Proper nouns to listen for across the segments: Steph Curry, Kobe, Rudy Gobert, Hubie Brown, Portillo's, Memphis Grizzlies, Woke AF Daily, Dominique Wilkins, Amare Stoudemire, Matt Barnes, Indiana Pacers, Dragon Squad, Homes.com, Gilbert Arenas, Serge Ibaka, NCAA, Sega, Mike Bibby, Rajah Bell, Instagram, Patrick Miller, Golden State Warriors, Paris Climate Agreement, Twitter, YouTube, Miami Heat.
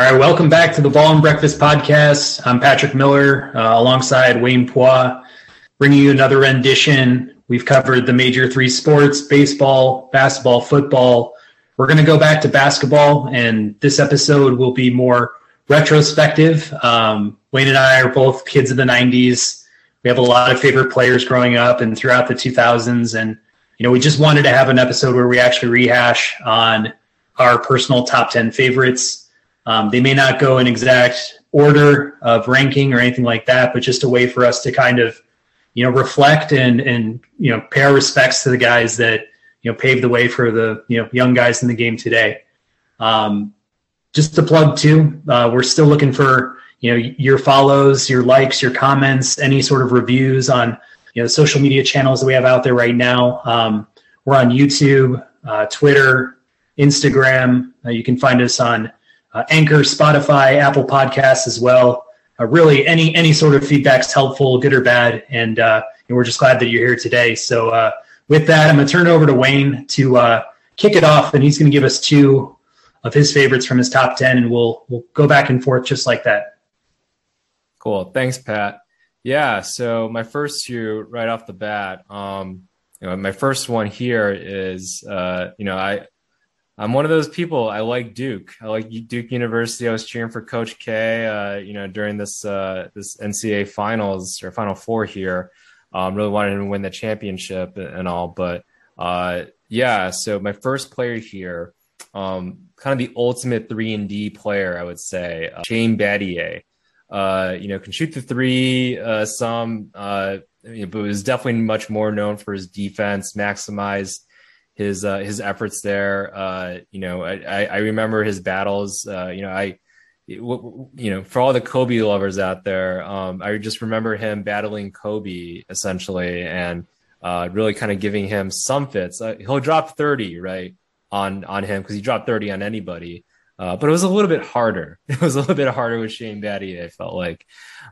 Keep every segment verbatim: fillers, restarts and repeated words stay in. All right, welcome back to the Ball and Breakfast Podcast. I'm Patrick Miller, uh, alongside Wayne Pois, bringing you another rendition. We've covered the major three sports: baseball, basketball, football. We're going to go back to basketball, and this episode will be more retrospective. Um, Wayne and I are both kids of the nineties. We have a lot of favorite players growing up and throughout the two thousands, and you know, we just wanted to have an episode where we actually rehash on our personal top ten favorites. Um, they may not go in exact order of ranking or anything like that, but just a way for us to kind of, you know, reflect and, and, you know, pay our respects to the guys that, you know, paved the way for the, you know, young guys in the game today. Um, just to plug too, uh, we're still looking for, you know, your follows, your likes, your comments, any sort of reviews on, you know, social media channels that we have out there right now. Um, we're on YouTube, uh, Twitter, Instagram. Uh, you can find us on Uh, Anchor, Spotify, Apple Podcasts as well. Uh, really, any any sort of feedback's helpful, good or bad, and, uh, and we're just glad that you're here today. So uh, with that, I'm going to turn it over to Wayne to uh, kick it off, and he's going to give us two of his favorites from his top ten, and we'll we'll go back and forth just like that. Cool. Thanks, Pat. Yeah, so my first two right off the bat, um, you know, my first one here is, uh, you know, I – I'm one of those people. I like Duke. I like Duke University. I was cheering for Coach K, uh, you know, during this uh, this N C double A finals or Final Four here. Um, really wanted to win the championship and all, but uh, yeah. So my first player here, um, kind of the ultimate three and D player, I would say, uh, Shane Battier. Uh, you know, can shoot the three uh, some, uh, but was definitely much more known for his defense, maximized his uh, his efforts there. Uh, you know, I, I remember his battles. Uh, you know, I, you know, for all the Kobe lovers out there, um, I just remember him battling Kobe essentially, and uh, really kind of giving him some fits. Uh, he'll drop thirty right on on him because he dropped thirty on anybody. Uh, but it was a little bit harder. It was a little bit harder with Shane Battier, I felt like.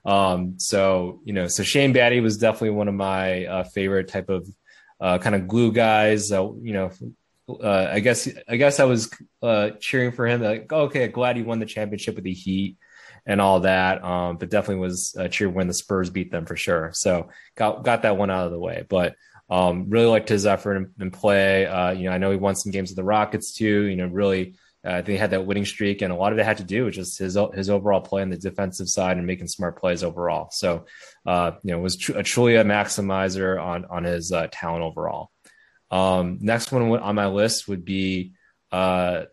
Um, so you know, so Shane Battier was definitely one of my uh, favorite type of Uh, kind of glue guys, uh, you know, uh, I guess I guess I was uh, cheering for him. Like, okay, glad he won the championship with the Heat and all that. Um, but definitely was a cheer when the Spurs beat them for sure. So got got that one out of the way. But um, really liked his effort and, and play. Uh, you know, I know he won some games with the Rockets too. You know, really, uh, I think he had that winning streak, and a lot of it had to do with just his his overall play on the defensive side and making smart plays overall. So. Uh, you know, was tr- a truly a maximizer on on his uh, talent overall. Um, next one on my list would be uh,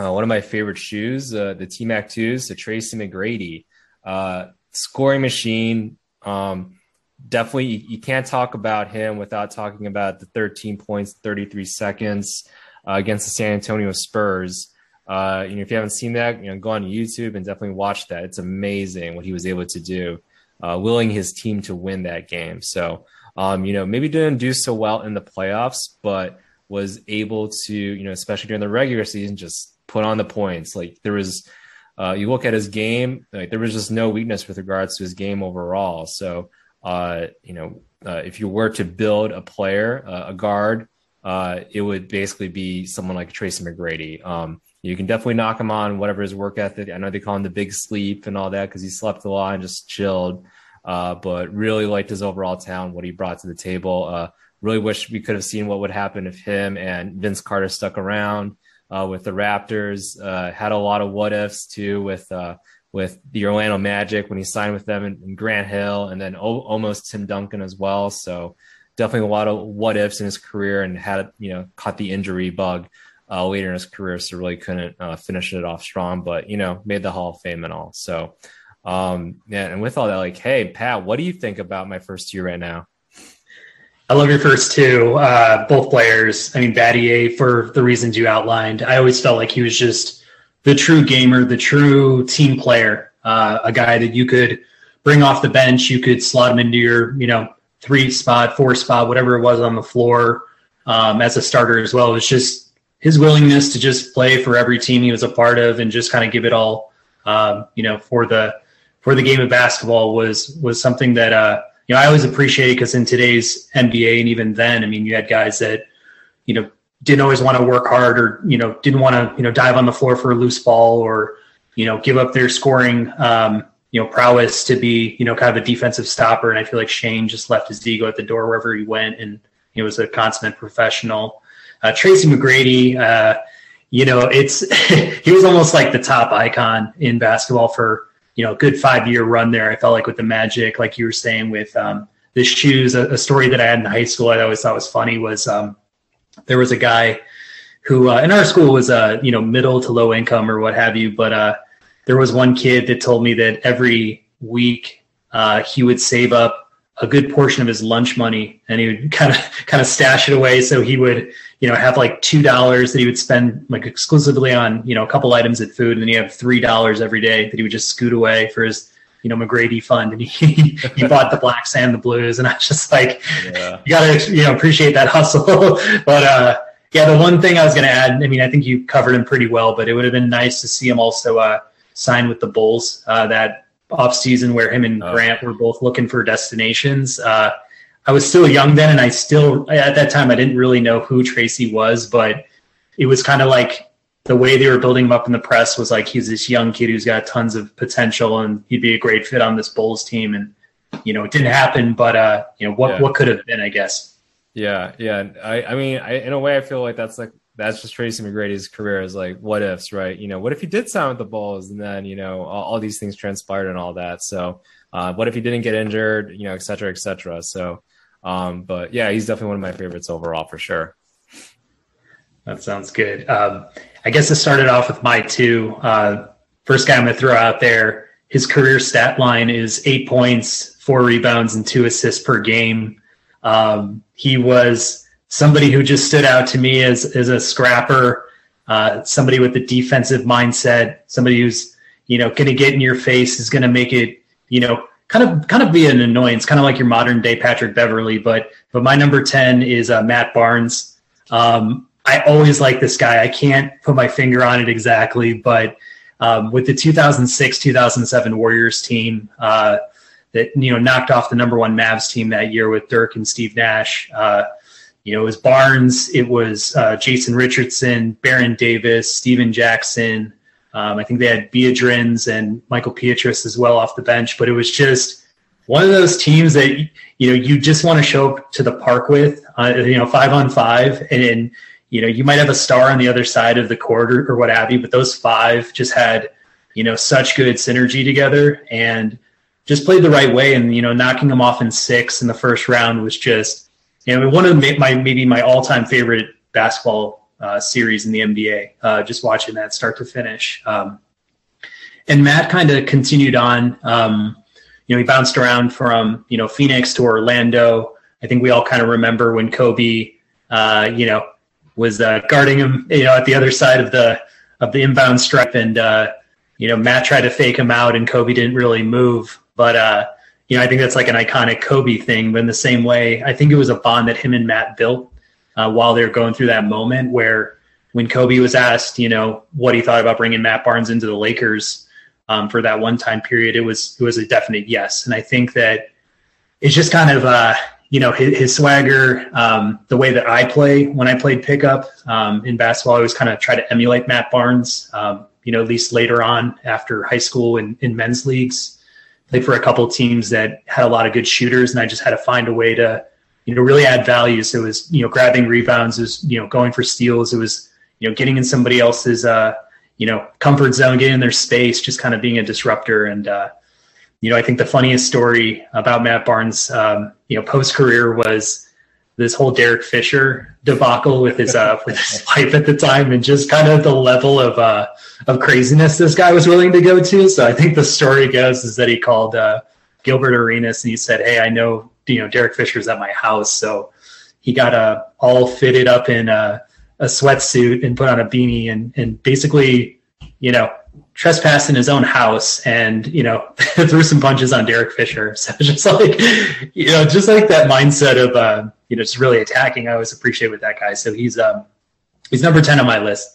uh, one of my favorite shoes, uh, the T-Mac twos, the Tracy McGrady. Uh, scoring machine. Um, definitely, you, you can't talk about him without talking about the thirteen points, thirty-three seconds uh, against the San Antonio Spurs. Uh, you know, if you haven't seen that, you know, go on YouTube and definitely watch that. It's amazing what he was able to do. Uh, willing his team to win that game. So, um, you know, maybe didn't do so well in the playoffs, but was able to, you know, especially during the regular season, just put on the points. Like there was, uh, you look at his game, like there was just no weakness with regards to his game overall. So, uh, you know, uh, if you were to build a player, uh, a guard, uh, it would basically be someone like Tracy McGrady. Um, You can definitely knock him on whatever his work ethic. I know they call him the big sleep and all that because he slept a lot and just chilled, uh, but really liked his overall talent, what he brought to the table. Uh, really wish we could have seen what would happen if him and Vince Carter stuck around uh, with the Raptors. Uh, had a lot of what ifs too with uh, with the Orlando Magic when he signed with them in, in Grant Hill, and then o- almost Tim Duncan as well. So definitely a lot of what ifs in his career, and had, you know, caught the injury bug Uh, later in his career, so really couldn't uh, finish it off strong, but, you know, made the Hall of Fame and all. So, um, yeah, and with all that, like, hey, Pat, what do you think about my first two right now? I love your first two, uh, both players. I mean, Battier, for the reasons you outlined, I always felt like he was just the true gamer, the true team player, uh, a guy that you could bring off the bench. You could slot him into your, you know, three spot, four spot, whatever it was on the floor, um, as a starter as well. It was just his willingness to just play for every team he was a part of and just kind of give it all, um, you know, for the for the game of basketball was was something that, uh, you know, I always appreciate, because in today's N B A and even then, I mean, you had guys that, you know, didn't always want to work hard, or, you know, didn't want to, you know, dive on the floor for a loose ball, or, you know, give up their scoring, um, you know, prowess to be, you know, kind of a defensive stopper. And I feel like Shane just left his ego at the door wherever he went. And he was a consummate professional. Uh, Tracy McGrady, uh, you know, it's, he was almost like the top icon in basketball for, you know, a good five year run there. I felt like with the Magic, like you were saying with um, the shoes, a, a story that I had in high school I always thought was funny was um, there was a guy who uh, in our school was, uh, you know, middle to low income or what have you. But uh, there was one kid that told me that every week uh, he would save up a good portion of his lunch money and he would kind of kind of stash it away. So he would, you know, have like two dollars that he would spend like exclusively on, you know, a couple items at food. And then he had three dollars every day that he would just scoot away for his, you know, McGrady fund. And he, he bought the blacks and the blues. And I was just like, yeah. You gotta, you know, appreciate that hustle. But uh, yeah, the one thing I was going to add, I mean, I think you covered him pretty well, but it would have been nice to see him also uh, sign with the Bulls uh, that off season where him and Grant were both looking for destinations. Uh, I was still young then. And I still, at that time, I didn't really know who Tracy was, but it was kind of like the way they were building him up in the press was like, he's this young kid who's got tons of potential and he'd be a great fit on this Bulls team. And, you know, it didn't happen, but uh, you know, what, yeah. what could have been, I guess. Yeah. Yeah. I, I mean, I, in a way I feel like that's like, that's just Tracy McGrady's career is like, what ifs, right? You know, what if he did sign with the Bulls and then, you know, all, all these things transpired and all that. So uh, what if he didn't get injured, you know, et cetera, et cetera. So, um, but yeah, he's definitely one of my favorites overall for sure. That sounds good. Um, I guess it started off with my two. Uh, first guy I'm going to throw out there, his career stat line is eight points, four rebounds, and two assists per game. Um, he was somebody who just stood out to me as, as a scrapper, uh, somebody with a defensive mindset, somebody who's, you know, going to get in your face, is going to make it, you know, kind of, kind of be an annoyance, kind of like your modern day Patrick Beverly. But, but my number ten is uh, Matt Barnes. Um, I always like this guy. I can't put my finger on it exactly, but um, with the two thousand six, two thousand seven Warriors team, uh, that, you know, knocked off the number one Mavs team that year with Dirk and Steve Nash, uh, you know, it was Barnes, it was uh, Jason Richardson, Baron Davis, Steven Jackson. Um, I think they had Beadrins and Michael Pietras as well off the bench. But it was just one of those teams that, you know, you just want to show up to the park with, uh, you know, five on five. And, and, you know, you might have a star on the other side of the court or, or what have you. But those five just had, you know, such good synergy together and just played the right way. And, you know, knocking them off in six in the first round was just, you know, one of my maybe my all-time favorite basketball uh, series in the N B A, uh, just watching that start to finish. Um, and Matt kind of continued on. Um, you know, he bounced around from, you know, Phoenix to Orlando. I think we all kind of remember when Kobe, uh, you know, was uh, guarding him, you know, at the other side of the of the inbound stripe. And, uh, you know, Matt tried to fake him out and Kobe didn't really move. But, uh you know, I think that's like an iconic Kobe thing, but in the same way, I think it was a bond that him and Matt built uh, while they were going through that moment where when Kobe was asked, you know, what he thought about bringing Matt Barnes into the Lakers um, for that one time period, it was, it was a definite yes. And I think that it's just kind of, uh, you know, his, his swagger, um, the way that I play when I played pickup um, in basketball, I always kind of try to emulate Matt Barnes, um, you know, at least later on after high school and in, in men's leagues. Played for a couple of teams that had a lot of good shooters, and I just had to find a way to, you know, really add value. So it was, you know, grabbing rebounds, it was, you know, going for steals. It was, you know, getting in somebody else's, uh, you know, comfort zone, getting in their space, just kind of being a disruptor. And, uh, you know, I think the funniest story about Matt Barnes, um, you know, post career was this whole Derek Fisher debacle with his, uh, with his wife at the time, and just kind of the level of, uh, of craziness this guy was willing to go to. So I think the story goes is that he called, uh, Gilbert Arenas and he said, "Hey, I know, you know, Derek Fisher's at my house." So he got, uh, all fitted up in a, a sweatsuit and put on a beanie and, and basically, you know, trespassed in his own house and, you know, threw some punches on Derek Fisher. So just like, you know, just like that mindset of, uh, you know, just really attacking. I always appreciate with that guy. So he's um, he's number ten on my list.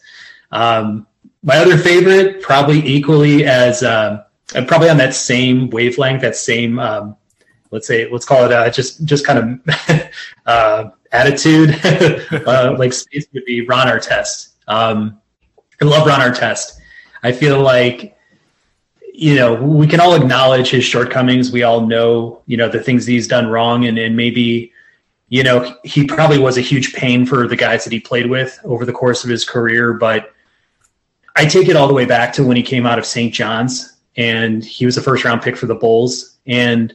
Um, my other favorite, probably equally as, um, probably on that same wavelength, that same, um, let's say, let's call it uh, just just kind of uh, attitude, uh, like space would be Ron Artest. Um, I love Ron Artest. I feel like you know, we can all acknowledge his shortcomings. We all know, you know, the things he's done wrong. And, and maybe, you know, he probably was a huge pain for the guys that he played with over the course of his career. But I take it all the way back to when he came out of Saint John's and he was a first round pick for the Bulls. And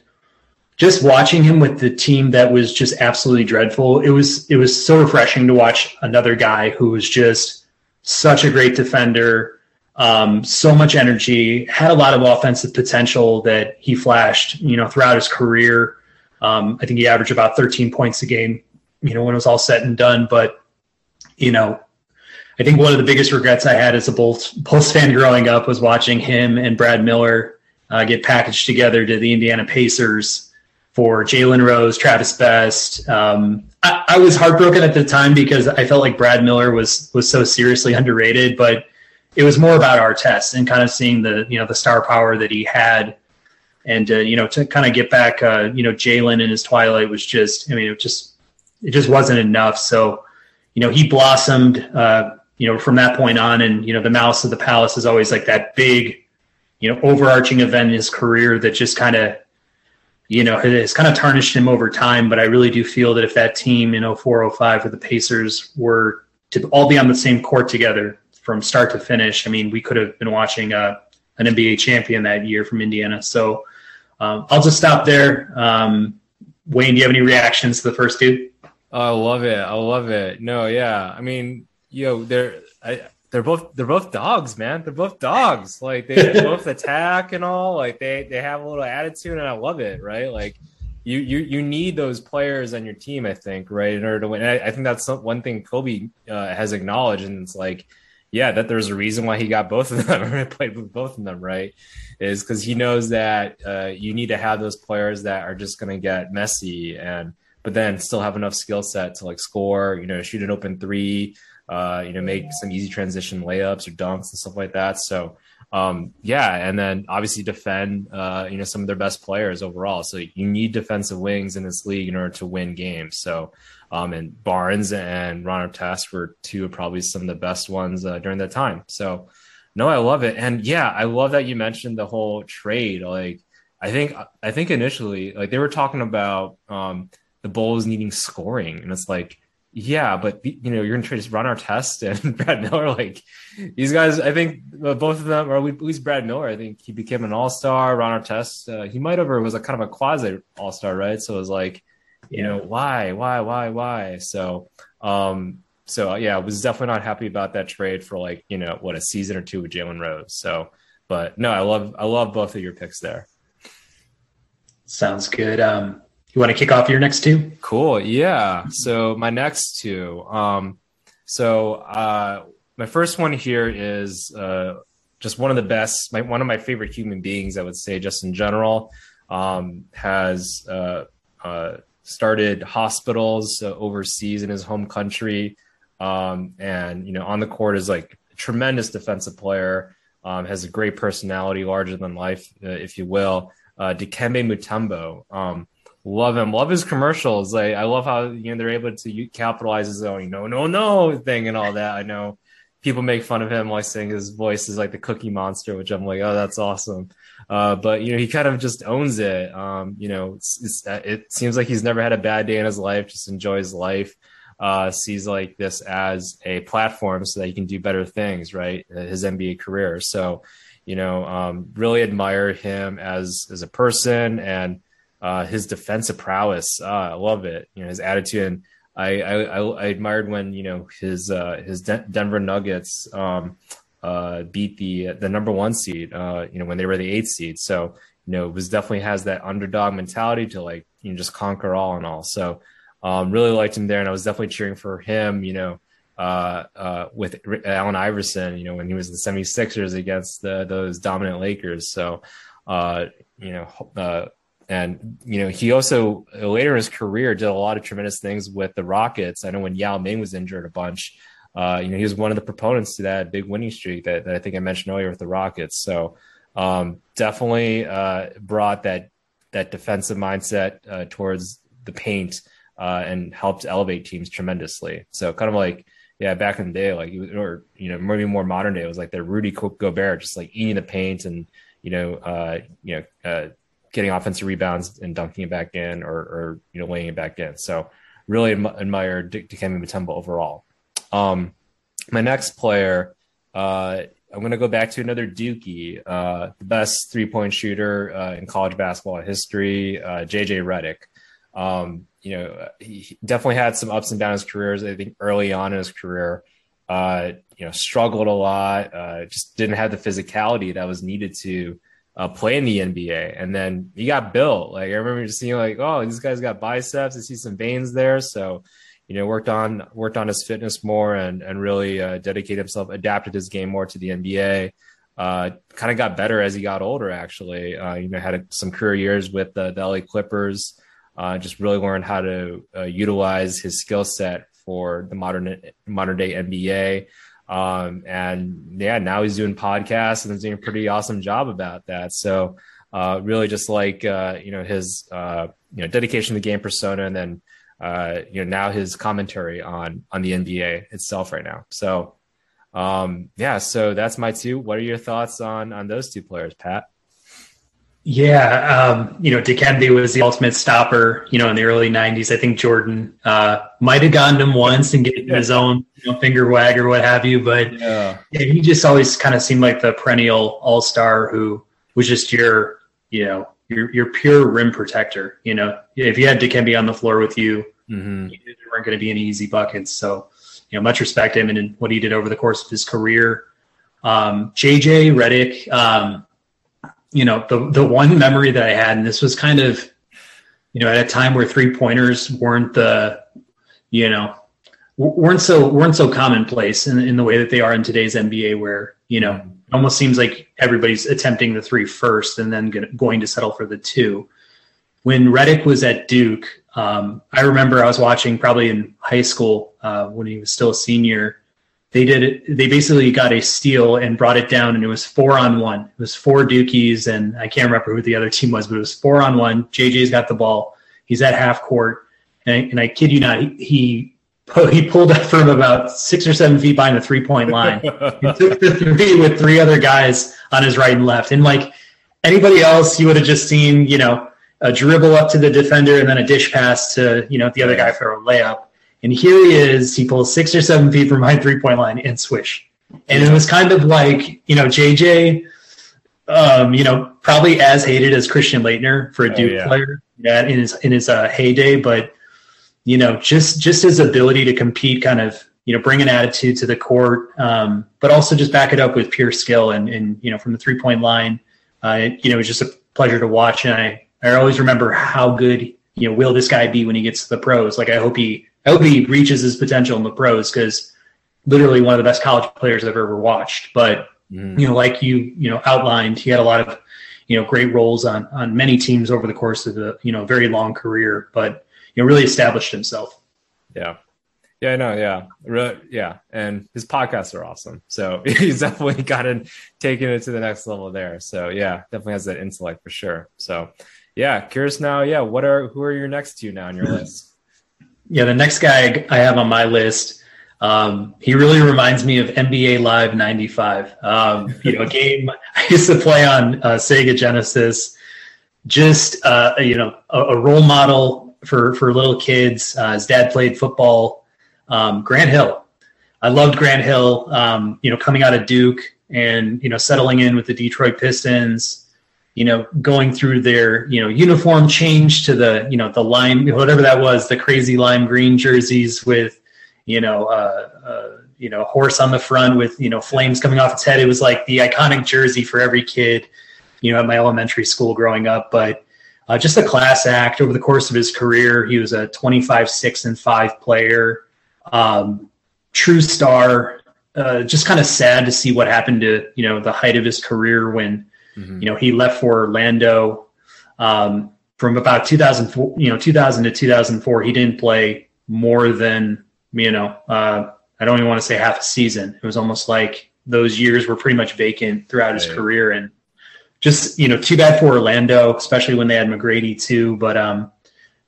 just watching him with the team that was just absolutely dreadful, it was it was so refreshing to watch another guy who was just such a great defender, um, so much energy, had a lot of offensive potential that he flashed, you know, throughout his career. Um, I think he averaged about thirteen points a game, you know, when it was all said and done. But, you know, I think one of the biggest regrets I had as a Bulls, Bulls fan growing up was watching him and Brad Miller uh, get packaged together to the Indiana Pacers for Jalen Rose, Travis Best. Um, I, I was heartbroken at the time because I felt like Brad Miller was was so seriously underrated, but it was more about Artest and kind of seeing the, you know, the star power that he had. And, uh, you know, to kind of get back, uh, you know, Jalen in his twilight was just, I mean, it just, it just wasn't enough. So, you know, he blossomed, uh, you know, from that point on. And, you know, the Mouse of the Palace is always like that big, you know, overarching event in his career that just kind of, you know, it's kind of tarnished him over time. But I really do feel that if that team in oh four oh five with the Pacers were to all be on the same court together from start to finish, I mean, we could have been watching uh, an N B A champion that year from Indiana. So um, I'll just stop there. Um, Wayne, do you have any reactions to the first two? I love it. I love it. No, yeah. I mean, yo, they're I, they're both they're both dogs, man. They're both dogs. Like they both attack and all. Like they they have a little attitude, and I love it, right? Like you you you need those players on your team, I think, right, in order to win. And I, I think that's some, one thing Kobe uh, has acknowledged, and it's like, yeah, that there's a reason why he got both of them and played with both of them, right? Is because he knows that uh, you need to have those players that are just going to get messy, and but then still have enough skill set to like score, you know, shoot an open three. Uh, you know, make some easy transition layups or dunks and stuff like that. So, um, yeah. And then obviously defend, uh, you know, some of their best players overall. So you need defensive wings in this league in order to win games. So, um, and Barnes and Ron Artest were two of probably some of the best ones uh, during that time. So, no, I love it. And yeah, I love that you mentioned the whole trade. Like, I think, I think initially, like they were talking about um, the Bulls needing scoring, and it's like, yeah, but you know you're gonna trade Ron Artest and Brad Miller. Like these guys, I think uh, both of them, or at least Brad Miller, I think he became an all-star. Ron Artest, uh, he might have, or was a kind of a quasi all-star, right? So it was like, you yeah. know, why, why, why, why? So, um, so yeah, I was definitely not happy about that trade for like you know what a season or two with Jalen Rose. So, but no, I love, I love both of your picks there. Sounds good. Um, You want to kick off your next two? Cool. Yeah. So my next two. Um, so uh, my first one here is uh, just one of the best, my, one of my favorite human beings, I would say, just in general, um, has uh, uh, started hospitals uh, overseas in his home country. Um, and, you know, on the court is like a tremendous defensive player, um, has a great personality, larger than life, uh, if you will. Uh, Dikembe Mutombo. Um, Love him. Love his commercials. I, I love how you know they're able to capitalize his own you know, no, no thing and all that. I know people make fun of him, like saying his voice is like the Cookie Monster, which I'm like, oh, that's awesome. Uh, but you know, he kind of just owns it. Um, you know, it's, it's, it seems like he's never had a bad day in his life. Just enjoys life. Uh, sees like this as a platform so that he can do better things, right? His N B A career. So, you know, um, really admire him as as a person and. Uh, his defensive prowess, uh, I love it. You know his attitude, and I, I, I, I admired when you know his uh, his De- Denver Nuggets um, uh, beat the the number one seed. Uh, you know when they were the eighth seed, so you know it was definitely has that underdog mentality to like you know just conquer all and all. So um, really liked him there, and I was definitely cheering for him. You know uh, uh, with Allen Iverson, you know when he was in the seventy-sixers against the, those dominant Lakers. So uh, you know. Uh, And, you know, he also later in his career did a lot of tremendous things with the Rockets. I know when Yao Ming was injured a bunch, uh, you know, he was one of the proponents to that big winning streak that, that I think I mentioned earlier with the Rockets. So um, definitely uh, brought that that defensive mindset uh, towards the paint uh, and helped elevate teams tremendously. So kind of like, yeah, back in the day, like, or, you know, maybe more modern day, it was like the Rudy Gobert, just like eating the paint and, you know, uh, you know, uh, getting offensive rebounds and dunking it back in, or, or you know, laying it back in. So really adm- admire Dikembe Mutombo overall. Um, my next player, uh, I'm going to go back to another Dookie, uh, the best three-point shooter uh, in college basketball history, uh, J J Redick. Um, you know, he definitely had some ups and downs careers. I think early on in his career, uh, you know, struggled a lot, uh, just didn't have the physicality that was needed to uh, play in the N B A. And then he got built. Like, I remember just seeing like, oh, this guy's got biceps. I see some veins there. So, you know, worked on worked on his fitness more and and really uh, dedicated himself, adapted his game more to the N B A. Uh, kind of got better as he got older, actually. Uh, you know, had a, some career years with the, the L A Clippers. Uh, just really learned how to uh, utilize his skill set for the modern modern day N B A. Um, and yeah, now he's doing podcasts and he's doing a pretty awesome job about that. So uh, really just like, uh, you know, his uh, you know dedication to the game persona, and then Uh, you know, now his commentary on on the N B A itself right now. So, um, yeah, so that's my two. What are your thoughts on on those two players, Pat? Yeah, um, you know, Dikembe was the ultimate stopper, you know, in the early nineties. I think Jordan uh, might have gotten him once and getting his own you know, finger wag or what have you. But yeah. Yeah, he just always kind of seemed like the perennial all-star who was just your, you know, Your, your pure rim protector. You know, if you had Dikembe on the floor with you, mm-hmm. you there weren't going to be any easy buckets. So, you know, much respect to him and, and what he did over the course of his career. Um, J J Redick, um, you know, the the one memory that I had, and this was kind of, you know, at a time where three pointers weren't the, you know, weren't so weren't so commonplace in, in the way that they are in today's N B A, where, you know, mm-hmm. almost seems like everybody's attempting the three first and then going to settle for the two. When Redick was at Duke, um, I remember I was watching probably in high school uh, when he was still a senior. They did it, they basically got a steal and brought it down, and it was four on one. It was four Dukies, and I can't remember who the other team was, but it was four on one. J J's got the ball. He's at half court, and I, and I kid you not, he, he He pulled up from about six or seven feet behind the three-point line. He took the three with three other guys on his right and left. And like anybody else, you would have just seen, you know, a dribble up to the defender and then a dish pass to, you know, the other guy for a layup. And here he is. He pulls six or seven feet from behind three-point line and swish. And it was kind of like, you know, J J, um, you know, probably as hated as Christian Laettner for a Duke oh, yeah. player yeah, in his in his uh, heyday, but. You know, just just his ability to compete, kind of, you know, bring an attitude to the court, um, but also just back it up with pure skill and, and you know, from the three-point line, uh, it, you know, it was just a pleasure to watch. And I, I always remember how good, you know, will this guy be when he gets to the pros? Like, I hope he I hope he reaches his potential in the pros, because literally one of the best college players I've ever watched. But, mm. you know, like you, you know, outlined, he had a lot of, you know, great roles on on many teams over the course of the, you know, very long career, but you know, really established himself. Yeah. Yeah, I know. Yeah. Really, yeah. And his podcasts are awesome. So he's definitely gotten taken it to the next level there. So yeah, definitely has that intellect for sure. So yeah. Curious now. Yeah. What are, who are your next two now on your list? Yeah. The next guy I have on my list, um, he really reminds me of N B A Live ninety-five. Um, you know, a game I used to play on uh, Sega Genesis, just, uh, you know, a, a role model, for for little kids. Uh, his dad played football. Um, Grant Hill. I loved Grant Hill, um, you know, coming out of Duke and, you know, settling in with the Detroit Pistons, you know, going through their, you know, uniform change to the, you know, the lime, whatever that was, the crazy lime green jerseys with, you know, uh, uh, you know, horse on the front with, you know, flames coming off its head. It was like the iconic jersey for every kid, you know, at my elementary school growing up. But Uh, just a class act over the course of his career. He was a twenty-five, six, and five player, um, true star. Uh, just kind of sad to see what happened to, you know, the height of his career when, mm-hmm. you know, he left for Orlando. Um, from about two thousand four, you know, two thousand to two thousand four, he didn't play more than, you know, uh, I don't even want to say half a season. It was almost like those years were pretty much vacant throughout right. his career. And just, you know, too bad for Orlando, especially when they had McGrady too. But, um,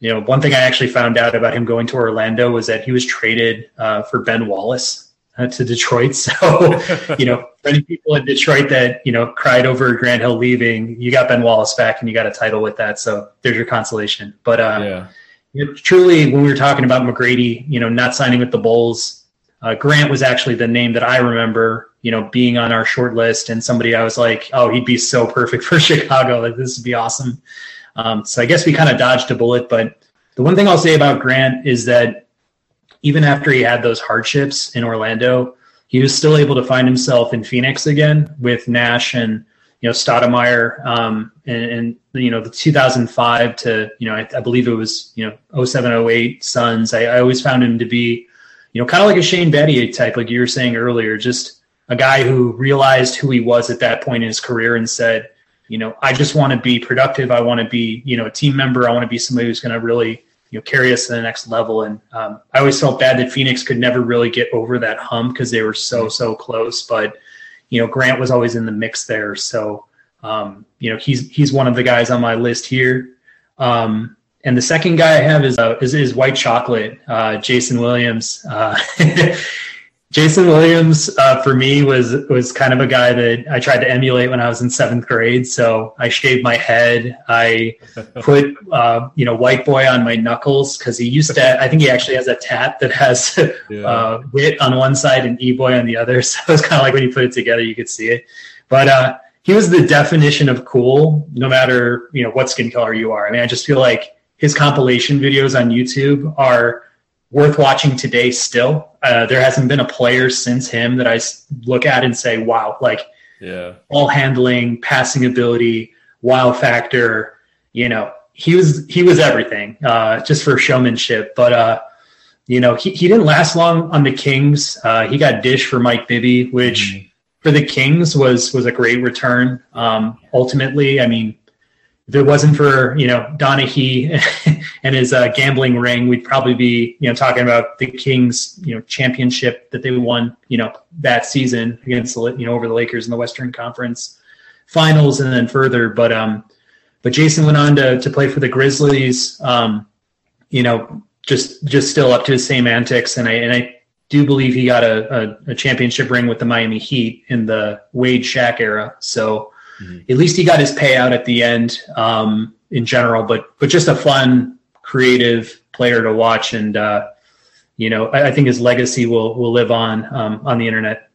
you know, one thing I actually found out about him going to Orlando was that he was traded uh, for Ben Wallace. uh, to Detroit. So, you know, for any people in Detroit that, you know, cried over Grant Hill leaving, you got Ben Wallace back and you got a title with that. So there's your consolation. But um, yeah. you know, truly, when we were talking about McGrady, you know, not signing with the Bulls, uh, Grant was actually the name that I remember, you know, being on our short list, and somebody I was like, oh, he'd be so perfect for Chicago. Like, this would be awesome. Um, so I guess we kind of dodged a bullet. But the one thing I'll say about Grant is that even after he had those hardships in Orlando, he was still able to find himself in Phoenix again with Nash and, you know, Stoudemire, um, and, and, you know, the two thousand five to, you know, I, I believe it was, you know, oh seven oh eight Suns. I, I always found him to be, you know, kind of like a Shane Battier type, like you were saying earlier, just a guy who realized who he was at that point in his career and said, you know, I just want to be productive. I want to be, you know, a team member. I want to be somebody who's going to really, you know, carry us to the next level. And um, I always felt bad that Phoenix could never really get over that hump because they were so, so close. But, you know, Grant was always in the mix there. So, um, you know, he's he's one of the guys on my list here. Um, and the second guy I have is uh, is, is White Chocolate, uh, Jason Williams. Uh, Jason Williams, uh, for me, was was kind of a guy that I tried to emulate when I was in seventh grade. So I shaved my head. I put, uh, you know, White Boy on my knuckles because he used to, I think he actually has a tat that has yeah. uh, Wit on one side and E-Boy on the other. So it's kind of like when you put it together, you could see it. But uh, he was the definition of cool, no matter, you know, what skin color you are. I mean, I just feel like his compilation videos on YouTube are worth watching today still. Uh, there hasn't been a player since him that I look at and say, wow, like yeah. ball handling, passing ability, wow factor, you know, he was, he was everything, uh, just for showmanship. But, uh, you know, he, he didn't last long on the Kings. Uh, he got dish for Mike Bibby, which mm-hmm. for the Kings was, was a great return. Um, ultimately, I mean, if it wasn't for, you know, Donaghy and his uh, gambling ring, we'd probably be, you know, talking about the Kings, you know, championship that they won, you know, that season against, the you know, over the Lakers in the Western Conference Finals and then further. But, um, but Jason went on to to play for the Grizzlies, um, you know, just just still up to his same antics. And I and I do believe he got a, a, a championship ring with the Miami Heat in the Wade Shaq era. So. Mm-hmm. At least he got his payout at the end, um, in general, but but just a fun, creative player to watch. And, uh, you know, I, I think his legacy will will live on um, on the Internet.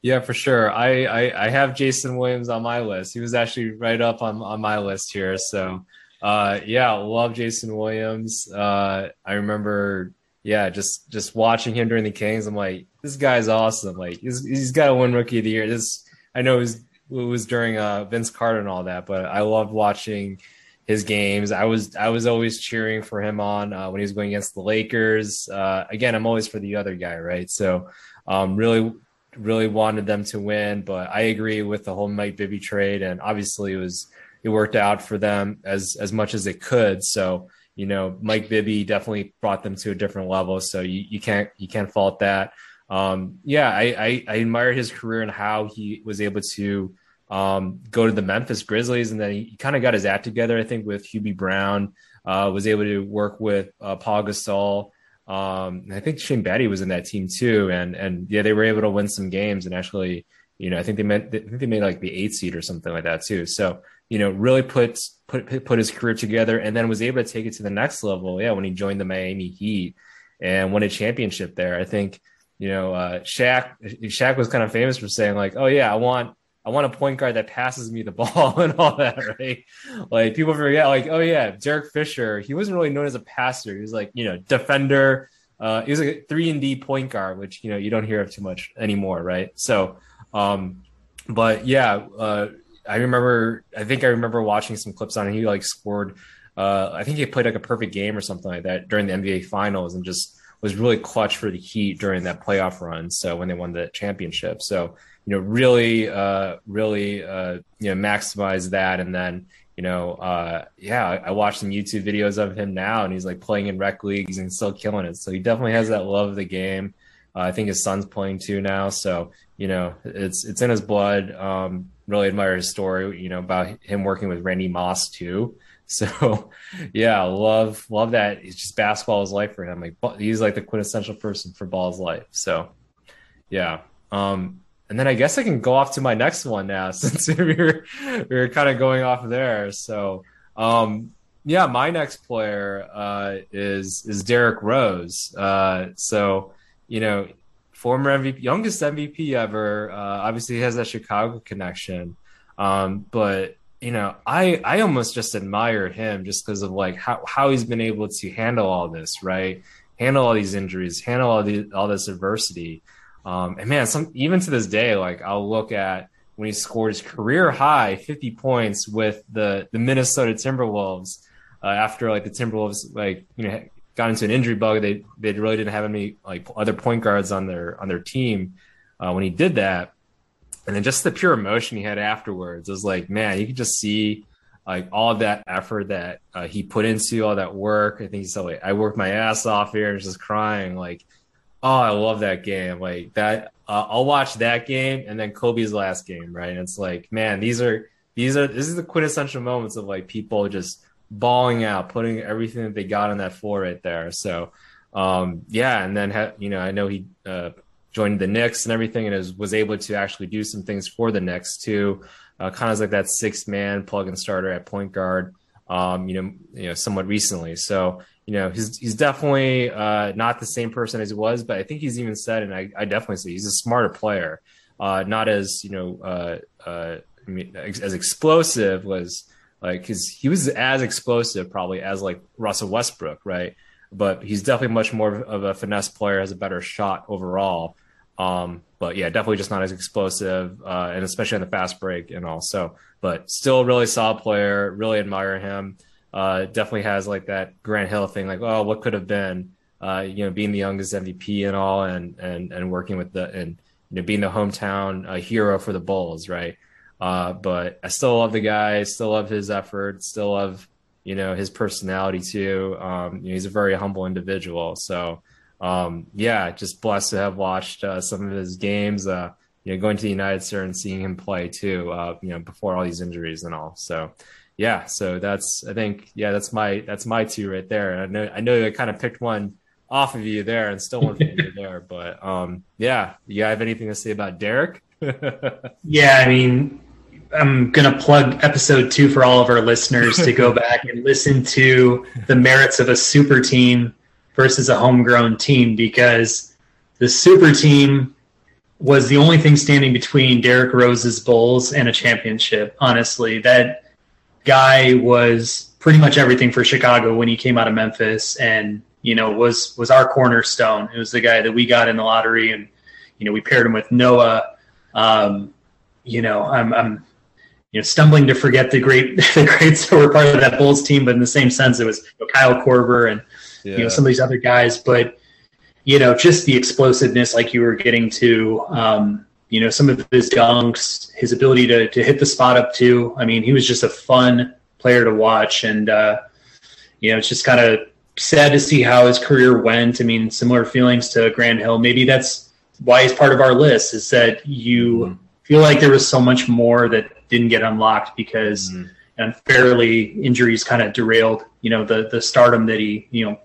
Yeah, for sure. I, I, I have Jason Williams on my list. He was actually right up on, on my list here. So, uh, yeah, love Jason Williams. Uh, I remember, yeah, just just watching him during the Kings. I'm like, this guy's awesome. Like, he's, he's got a win Rookie of the Year. This I know he's It was during uh, Vince Carter and all that, but I loved watching his games. I was I was always cheering for him on uh, when he was going against the Lakers. Uh, again, I'm always for the other guy, right? So um, really, really wanted them to win. But I agree with the whole Mike Bibby trade, and obviously it was it worked out for them as as much as it could. So you know, Mike Bibby definitely brought them to a different level. So you you can't you can't fault that. Um, yeah, I, I, I admired his career and how he was able to um, go to the Memphis Grizzlies, and then he, he kind of got his act together, I think, with Hubie Brown, uh, was able to work with uh, Paul Gasol. Um, I think Shane Battier was in that team too. And, and yeah, they were able to win some games, and actually, you know, I think they made, I think they made like the eight seed or something like that too. So, you know, really put, put, put his career together, and then was able to take it to the next level. Yeah. When he joined the Miami Heat and won a championship there, I think, you know, uh, Shaq, Shaq was kind of famous for saying like, oh yeah, I want, I want a point guard that passes me the ball and all that, right? Like people forget, like, oh yeah, Derek Fisher, he wasn't really known as a passer. He was like, you know, defender. Uh, he was like a three and D point guard, which, you know, you don't hear of too much anymore. Right. So, um, but yeah, uh, I remember, I think I remember watching some clips on him. He like scored, uh, I think he played like a perfect game or something like that during the N B A finals, and just was really clutch for the Heat during that playoff run. So when they won the championship, so, you know, really, uh, really, uh, you know, maximize that. And then, you know, uh, yeah, I watch some YouTube videos of him now, and he's like playing in rec leagues and still killing it. So he definitely has that love of the game. Uh, I think his son's playing too now. So, you know, it's, it's in his blood. Um, really admire his story, you know, about him working with Randy Moss too. So, yeah, love love that. It's just basketball is life for him. Like he's like the quintessential person for ball's life. So Yeah. Um, and then I guess I can go off to my next one now, since we were, we were kind of going off there. So, um, yeah, my next player uh, is is Derek Rose. Uh, so, you know, former M V P, youngest M V P ever. Uh, obviously, he has that Chicago connection. Um, but, you know, I, I almost just admire him just because of, like, how, how he's been able to handle all this, right? Handle all these injuries, handle all, the, all this adversity. Um, and, man, some even to this day, like, I'll look at when he scores career-high fifty points with the, the Minnesota Timberwolves uh, after, like, the Timberwolves, like, you know, got into an injury bug. They they really didn't have any, like, other point guards on their on their team uh, when he did that. And then just the pure emotion he had afterwards, it was like, man, you could just see, like, all of that effort that uh, he put into, all that work. I think he said, like, I worked my ass off here, and just crying, like, oh, I love that game. Like, that, uh, I'll watch that game and then Kobe's last game, right? And it's like, man, these are, these are, this is the quintessential moments of, like, people just bawling out, putting everything that they got on that floor right there. So, um, yeah, and then, ha- you know, I know he, uh, joined the Knicks and everything, and is, was able to actually do some things for the Knicks too, uh, kind of like that sixth man plug and starter at point guard, um, you know, you know, somewhat recently. So, you know, he's he's definitely uh, not the same person as he was, but I think he's even said, and I, I definitely say he's a smarter player, uh, not as, you know, uh, uh, I mean, as explosive was like his. He was as explosive probably as, like, Russell Westbrook, right? But he's definitely much more of a finesse player, has a better shot overall. Um, but yeah, definitely just not as explosive, uh, and especially on the fast break and all. So, but still a really solid player, really admire him. Uh, definitely has, like, that Grant Hill thing, like, oh, what could have been, uh, you know, being the youngest M V P and all, and, and, and working with the, and, you know, being the hometown uh, hero for the Bulls. Right. Uh, but I still love the guy, still love his effort, still love, you know, his personality too. Um, you know, he's a very humble individual. So, Um, yeah, just blessed to have watched uh, some of his games, uh, you know, going to the United Center and seeing him play too, uh, you know, before all these injuries and all. So, yeah, so that's, I think, yeah, that's my, that's my two right there. And I know, I know I kind of picked one off of you there and still one from you there, but, um, yeah, you have anything to say about Derek? Yeah. I mean, I'm going to plug episode two for all of our listeners to go back and listen to the merits of a super team versus a homegrown team, because the super team was the only thing standing between Derrick Rose's Bulls and a championship. Honestly, that guy was pretty much everything for Chicago when he came out of Memphis, and, you know, was, was our cornerstone. It was the guy that we got in the lottery, and, you know, we paired him with Noah. Um, you know, I'm, I'm, you know, stumbling to forget the great, the greats that were part of that Bulls team, but in the same sense, it was, you know, Kyle Korver and, yeah, you know, some of these other guys. But, you know, just the explosiveness, like you were getting to, um, you know, some of his dunks, his ability to to hit the spot up too. I mean, he was just a fun player to watch. And, uh, you know, it's just kind of sad to see how his career went. I mean, similar feelings to Grant Hill. Maybe that's why he's part of our list, is that you mm-hmm. feel like there was so much more that didn't get unlocked because mm-hmm. unfairly injuries kind of derailed, you know, the the stardom that he, you know,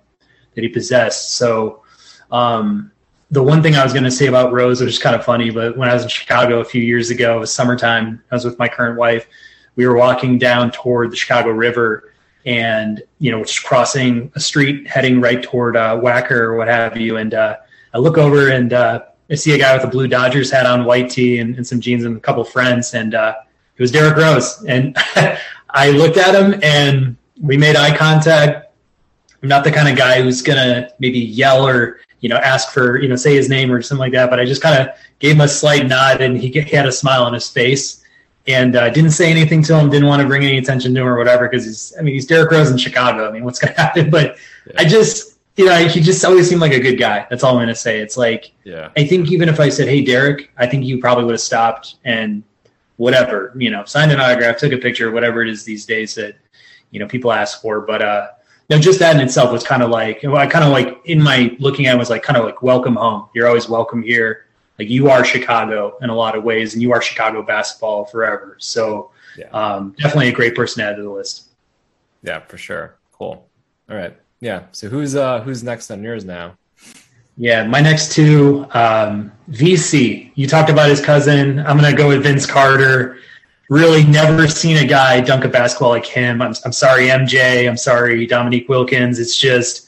that he possessed. So um, the one thing I was going to say about Rose, which is kind of funny, but when I was in Chicago a few years ago, it was summertime, I was with my current wife, we were walking down toward the Chicago River and, you know, just crossing a street heading right toward uh, Wacker or what have you. And uh, I look over and uh, I see a guy with a blue Dodgers hat on, white tee and, and some jeans and a couple friends. And uh, it was Derrick Rose. And I looked at him and we made eye contact. I'm not the kind of guy who's going to maybe yell or, you know, ask for, you know, say his name or something like that. But I just kind of gave him a slight nod, and he had a smile on his face, and I uh, didn't say anything to him. Didn't want to bring any attention to him or whatever. Cause he's, I mean, he's Derrick Rose in Chicago. I mean, what's going to happen? But yeah. I just, you know, he just always seemed like a good guy. That's all I'm going to say. It's like, yeah. I think even if I said, hey, Derek, I think you probably would have stopped and whatever, you know, signed an autograph, took a picture, whatever it is these days that, you know, people ask for. But, uh, no, just that in itself was kind of like, I kind of like in my looking at it was like kind of like welcome home. You're always welcome here. Like you are Chicago in a lot of ways, and you are Chicago basketball forever. So yeah. um, definitely a great person to add to the list. Yeah, for sure. Cool. All right. Yeah. So who's uh, who's next on yours now? Yeah, my next two, um, V C. You talked about his cousin. I'm going to go with Vince Carter. Really never seen a guy dunk a basketball like him. I'm, I'm sorry, M J. I'm sorry, Dominique Wilkins. It's just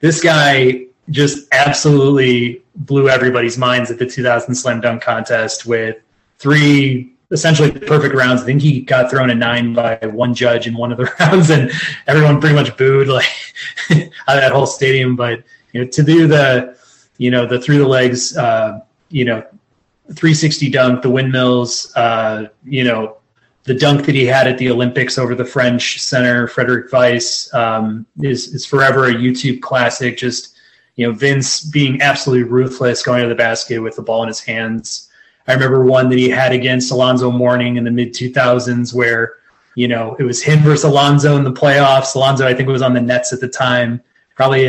this guy just absolutely blew everybody's minds at the two thousand slam dunk contest with three essentially perfect rounds. I think he got thrown a nine by one judge in one of the rounds, and everyone pretty much booed like out of that whole stadium. But you know, to do the, you know, the through the legs, uh, you know, three sixty dunk, the windmills, uh, you know, the dunk that he had at the Olympics over the French center, Frederick Weiss, um, is, is forever a YouTube classic. Just, you know, Vince being absolutely ruthless, going to the basket with the ball in his hands. I remember one that he had against Alonzo Mourning in the mid two thousands where, you know, it was him versus Alonzo in the playoffs. Alonzo, I think, was on the Nets at the time, probably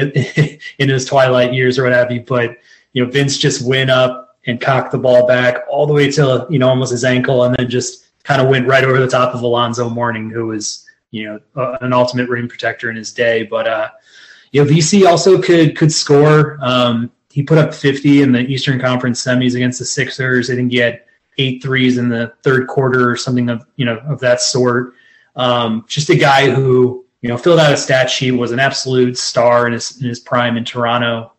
in his twilight years or what have you. But, you know, Vince just went up and cocked the ball back all the way to, you know, almost his ankle, and then just kind of went right over the top of Alonzo Mourning, who was, you know, uh, an ultimate rim protector in his day. But, uh, you know, V C also could could score. Um, he put up fifty in the Eastern Conference semis against the Sixers. I think he had eight threes in the third quarter or something of, you know, of that sort. Um, just a guy who, you know, filled out a stat sheet, was an absolute star in his, in his prime in Toronto.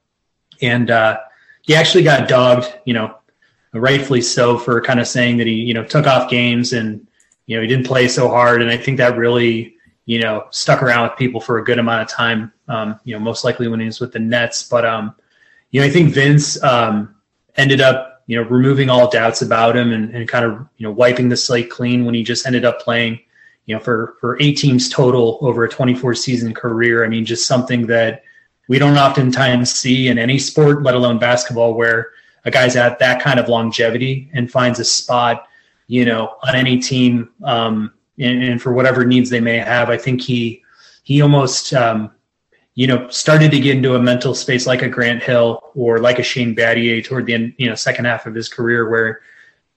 And, uh, he actually got dogged, you know, rightfully so, for kind of saying that he, you know, took off games and, you know, he didn't play so hard. And I think that really, you know, stuck around with people for a good amount of time, um, you know, most likely when he was with the Nets. But, um, you know, I think Vince um, ended up, you know, removing all doubts about him and, and kind of, you know, wiping the slate clean when he just ended up playing, you know, for, for eight teams total over a twenty-four season career. I mean, just something that we don't oftentimes see in any sport, let alone basketball, where a guy's at that kind of longevity and finds a spot, you know, on any team, um, and, and for whatever needs they may have. I think he he almost, um, you know, started to get into a mental space like a Grant Hill or like a Shane Battier toward the end, you know, second half of his career, where,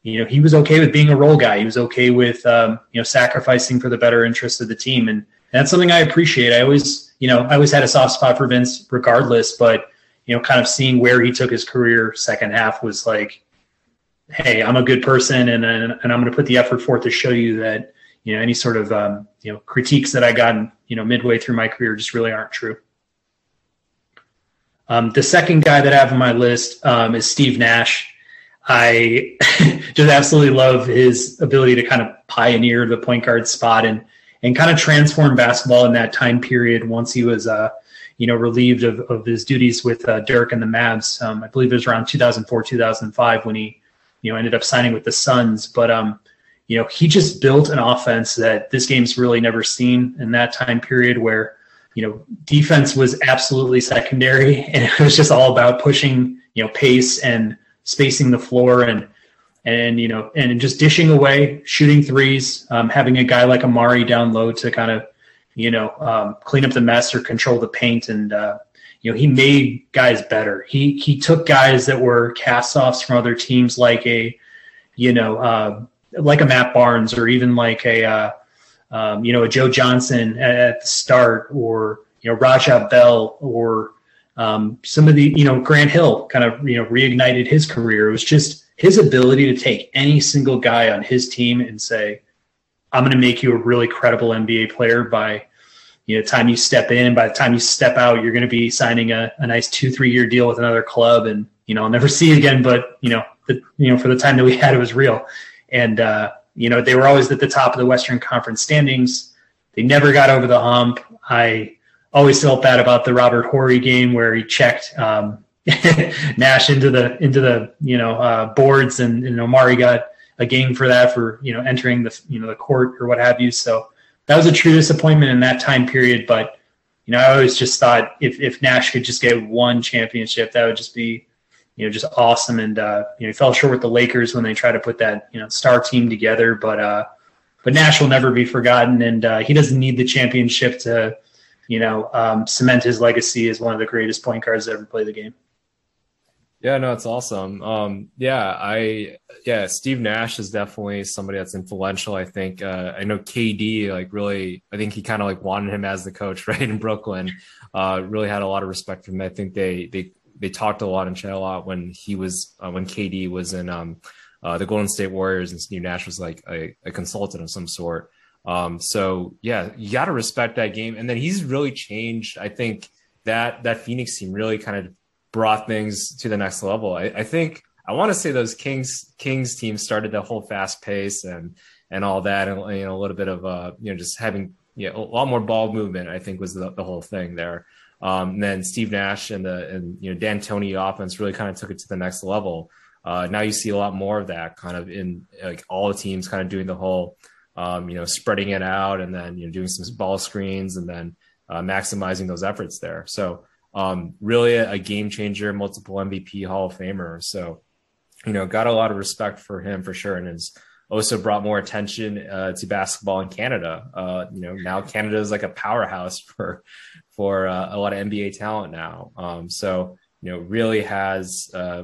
you know, he was okay with being a role guy. He was okay with, um, you know, sacrificing for the better interests of the team. And that's something I appreciate. I always... You know, I always had a soft spot for Vince regardless, but, you know, kind of seeing where he took his career second half was like, hey, I'm a good person, and and, and I'm going to put the effort forth to show you that, you know, any sort of, um, you know, critiques that I got, you know, midway through my career just really aren't true. Um, the second guy that I have on my list um, is Steve Nash. I just absolutely love his ability to kind of pioneer the point guard spot and, and kind of transformed basketball in that time period once he was, uh, you know, relieved of, of his duties with uh, Dirk and the Mavs. Um, I believe it was around two thousand four, two thousand five when he, you know, ended up signing with the Suns. But, um, you know, he just built an offense that this game's really never seen in that time period where, you know, defense was absolutely secondary, and it was just all about pushing, you know, pace and spacing the floor and, And, you know, and just dishing away, shooting threes, um, having a guy like Amari down low to kind of, you know, um, clean up the mess or control the paint. And, uh, you know, he made guys better. He he took guys that were castoffs from other teams like a, you know, uh, like a Matt Barnes or even like a, uh, um, you know, a Joe Johnson at the start, or, you know, Rajah Bell, or um, some of the, you know, Grant Hill kind of, you know, reignited his career. It was just his ability to take any single guy on his team and say, I'm going to make you a really credible N B A player by, you know, time you step in, and by the time you step out, you're going to be signing a, a nice two, three year deal with another club. And, you know, I'll never see it again, but you know, the, you know, for the time that we had, it was real. And, uh, you know, they were always at the top of the Western Conference standings. They never got over the hump. I always felt bad about the Robert Horry game where he checked, um, Nash into the into the you know uh, boards, and, and Omari got a game for that, for you know entering the you know the court or what have you. So that was a true disappointment in that time period. But you know I always just thought if if Nash could just get one championship, that would just be you know just awesome. And uh, you know he fell short with the Lakers when they tried to put that you know star team together. But uh, but Nash will never be forgotten, and uh, he doesn't need the championship to you know um, cement his legacy as one of the greatest point guards to ever play the game. Yeah, no, it's awesome. Um, yeah, I, yeah, Steve Nash is definitely somebody that's influential. I think, uh, I know K D, like really, I think he kind of like wanted him as the coach, right? In Brooklyn, uh, really had a lot of respect for him. I think they, they they talked a lot and chat a lot when he was uh, when K D was in um, uh, the Golden State Warriors, and Steve Nash was like a, a consultant of some sort. Um, so yeah, you got to respect that game. And then he's really changed. I think that that Phoenix team really kind of brought things to the next level. I, I think I want to say those Kings Kings teams started that whole fast pace and and all that, and you know, a little bit of uh, you know, just having yeah you know, a lot more ball movement. I think was the, the whole thing there. Um, and then Steve Nash and the and you know D'Antoni offense really kind of took it to the next level. Uh, now you see a lot more of that kind of in like all the teams kind of doing the whole um, you know spreading it out and then you know doing some ball screens and then uh, maximizing those efforts there. So um, really a, a game changer, multiple M V P, Hall of Famer. So you know got a lot of respect for him for sure, and has also brought more attention uh, to basketball in Canada. Uh, you know now Canada is like a powerhouse for. for uh, a lot of N B A talent now. Um, so, you know, really has uh,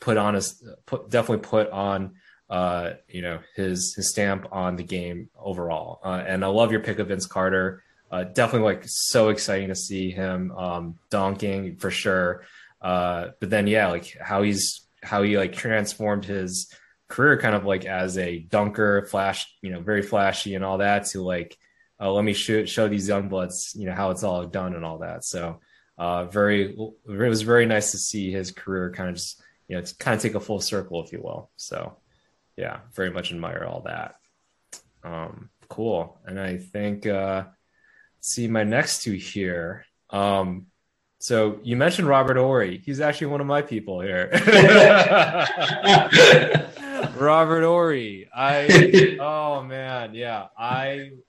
put on his, put, definitely put on, uh, you know, his, his stamp on the game overall. Uh, and I love your pick of Vince Carter. Uh, definitely like so exciting to see him um, dunking for sure. Uh, but then, yeah, like how he's, how he like transformed his career kind of like as a dunker flash, you know, very flashy and all that to like, Uh, let me show, show these young bloods, you know, how it's all done and all that. So uh, very, it was very nice to see his career kind of just, you know, kind of take a full circle, if you will. So yeah, very much admire all that. Um, cool. And I think, uh, see my next two here. Um, so you mentioned Robert Horry. He's actually one of my people here. Robert Horry. I, oh man. Yeah. I,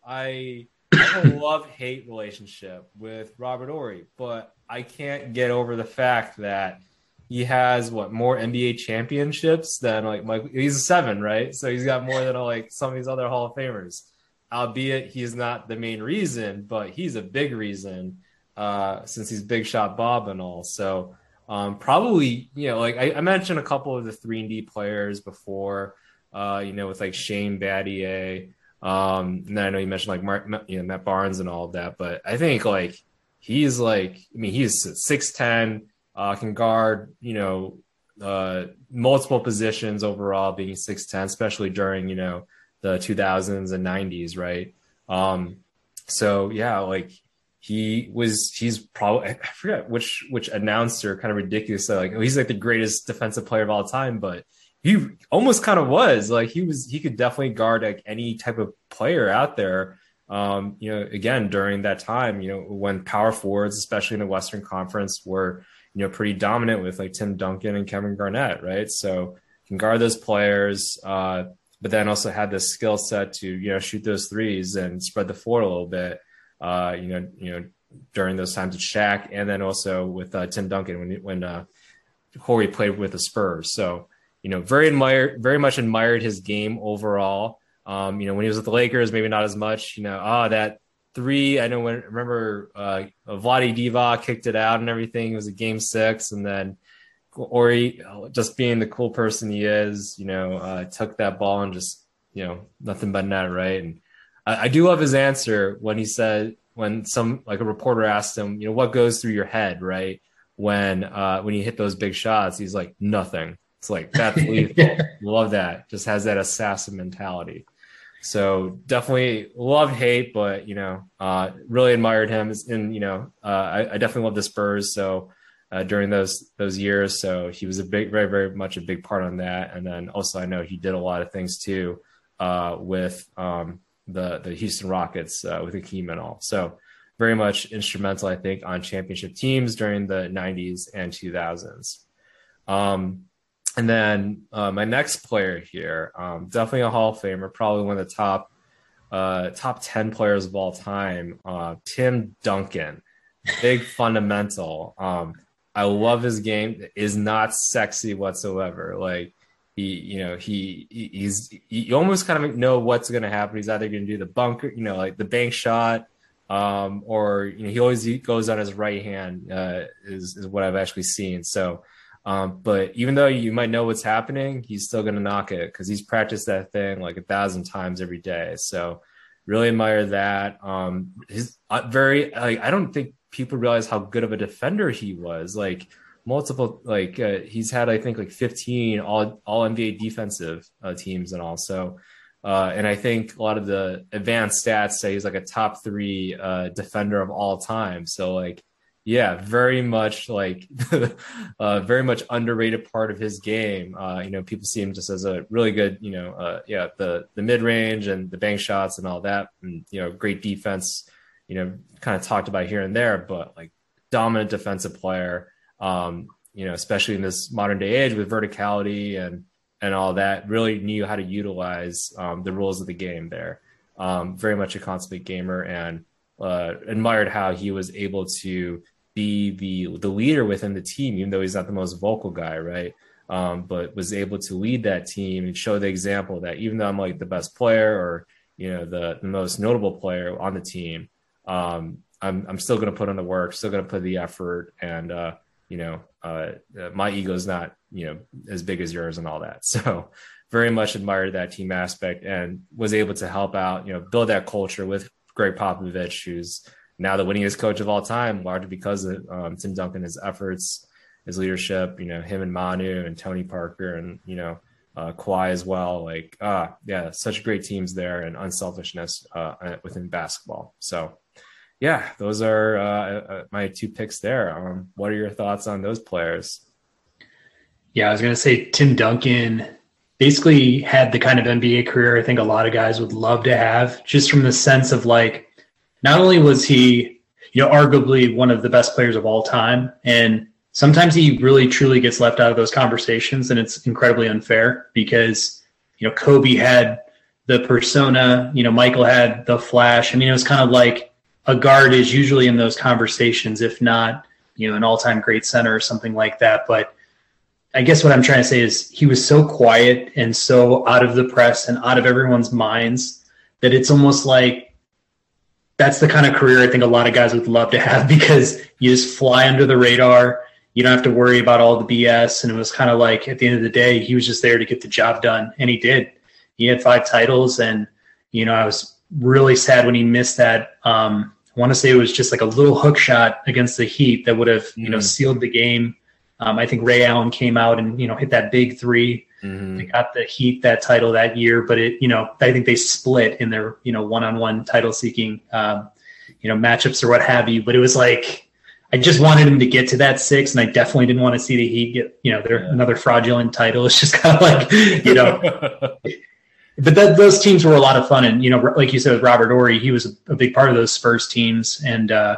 I have a love-hate relationship with Robert Horry, but I can't get over the fact that he has what more N B A championships than like Mike. He's a seven, right? So he's got more than like some of these other Hall of Famers, albeit he's not the main reason, but he's a big reason uh, since he's Big Shot Bob and all. So Um, probably, you know, like I, I mentioned a couple of the three and D players before, uh, you know, with like Shane Battier. Um, and then I know you mentioned like Mark, you know, Matt Barnes and all of that, but I think like he's like, I mean, he's six ten, uh, can guard, you know, uh, multiple positions overall, being six ten, especially during, you know, the two thousands and nineties, right? Um, so yeah, like. He was, he's probably, I forget which, which announcer kind of ridiculously like, oh, he's like the greatest defensive player of all time, but he almost kind of was like, he was, he could definitely guard like any type of player out there. Um, you know, again, during that time, you know, when power forwards, especially in the Western Conference, were, you know, pretty dominant with like Tim Duncan and Kevin Garnett. Right. So you can guard those players, uh, but then also had this skill set to, you know, shoot those threes and spread the floor a little bit. Uh, you know, you know, during those times with Shaq, and then also with uh, Tim Duncan when when uh, Horry played with the Spurs. So, you know, very admired, very much admired his game overall. Um, you know, when he was with the Lakers, maybe not as much. You know, ah, oh, that three. I know when remember uh, Vlade Divac kicked it out and everything. It was a game six, and then Horry, just being the cool person he is, you know, uh, took that ball and just, you know, nothing but net, right? And I do love his answer when he said, when some, like a reporter asked him, you know, what goes through your head, right? When, uh, when you hit those big shots, he's like, nothing. It's like, that's lethal. Love that. Just has that assassin mentality. So definitely love hate, but, you know, uh, really admired him. And, you know, uh, I, I definitely love the Spurs. So uh, during those, those years, so he was a big, very, very much a big part on that. And then also, I know he did a lot of things too uh, with, um, the the Houston Rockets uh, with Akeem and all. So very much instrumental, I think, on championship teams during the nineties and two thousands. Um, and then uh, my next player here, um, definitely a Hall of Famer, probably one of the top uh, top ten players of all time, uh, Tim Duncan. Big fundamental. Um, I love his game. It is not sexy whatsoever. Like, He, you know, he, he's, you almost kind of know what's going to happen. He's either going to do the bunker, you know, like the bank shot, um, or, you know, he always goes on his right hand, uh, is, is what I've actually seen. So, um, but even though you might know what's happening, he's still going to knock it because he's practiced that thing like a thousand times every day. So really admire that. Um, his uh, very, like, I don't think people realize how good of a defender he was. Like, multiple, like uh, he's had, I think, like fifteen all, all N B A defensive uh, teams and all. So, uh, and I think a lot of the advanced stats say he's like a top three uh, defender of all time. So like, yeah, very much like uh, very much underrated part of his game. Uh, you know, people see him just as a really good, you know, uh, yeah, the, the mid range and the bank shots and all that. And, you know, great defense, you know, kind of talked about here and there, but like dominant defensive player, um, you know, especially in this modern day age with verticality and, and all that, really knew how to utilize um, the rules of the game there. Um, very much a consummate gamer, and uh, admired how he was able to be the the leader within the team, even though he's not the most vocal guy, right? Um, but was able to lead that team and show the example that even though I'm like the best player, or, you know, the, the most notable player on the team, um, I'm I'm still going to put in the work, still going to put the effort, and uh, you know, uh, my ego is not, you know, as big as yours and all that. So very much admired that team aspect, and was able to help out, you know, build that culture with Greg Popovich, who's now the winningest coach of all time, largely because of um, Tim Duncan, his efforts, his leadership, you know, him and Manu and Tony Parker and, you know, uh, Kawhi as well. Like, ah, yeah, such great teams there, and unselfishness uh, within basketball. So yeah, those are uh, my two picks there. Um, what are your thoughts on those players? Yeah, I was going to say Tim Duncan basically had the kind of N B A career I think a lot of guys would love to have, just from the sense of like, not only was he, you know, arguably one of the best players of all time, and sometimes he really truly gets left out of those conversations, and it's incredibly unfair because, you know, Kobe had the persona, you know, Michael had the flash. I mean, it was kind of like a guard is usually in those conversations, if not, you know, an all-time great center or something like that. But I guess what I'm trying to say is he was so quiet and so out of the press and out of everyone's minds that it's almost like that's the kind of career I think a lot of guys would love to have, because you just fly under the radar. You don't have to worry about all the B S. And it was kind of like, at the end of the day, he was just there to get the job done. And he did. He had five titles. And, you know, I was really sad when he missed that. Um, I want to say it was just like a little hook shot against the Heat that would have, you know, mm. sealed the game. Um, I think Ray Allen came out and, you know, hit that big three. Mm-hmm. They got the Heat that title that year, but it, you know, I think they split in their, you know, one-on-one title seeking, um, you know, matchups or what have you. But it was like, I just wanted him to get to that six, and I definitely didn't want to see the Heat get, you know, their yeah. another fraudulent title. It's just kind of like, you know, but that, those teams were a lot of fun. And, you know, like you said, with Robert Horry, he was a big part of those Spurs teams. And, uh,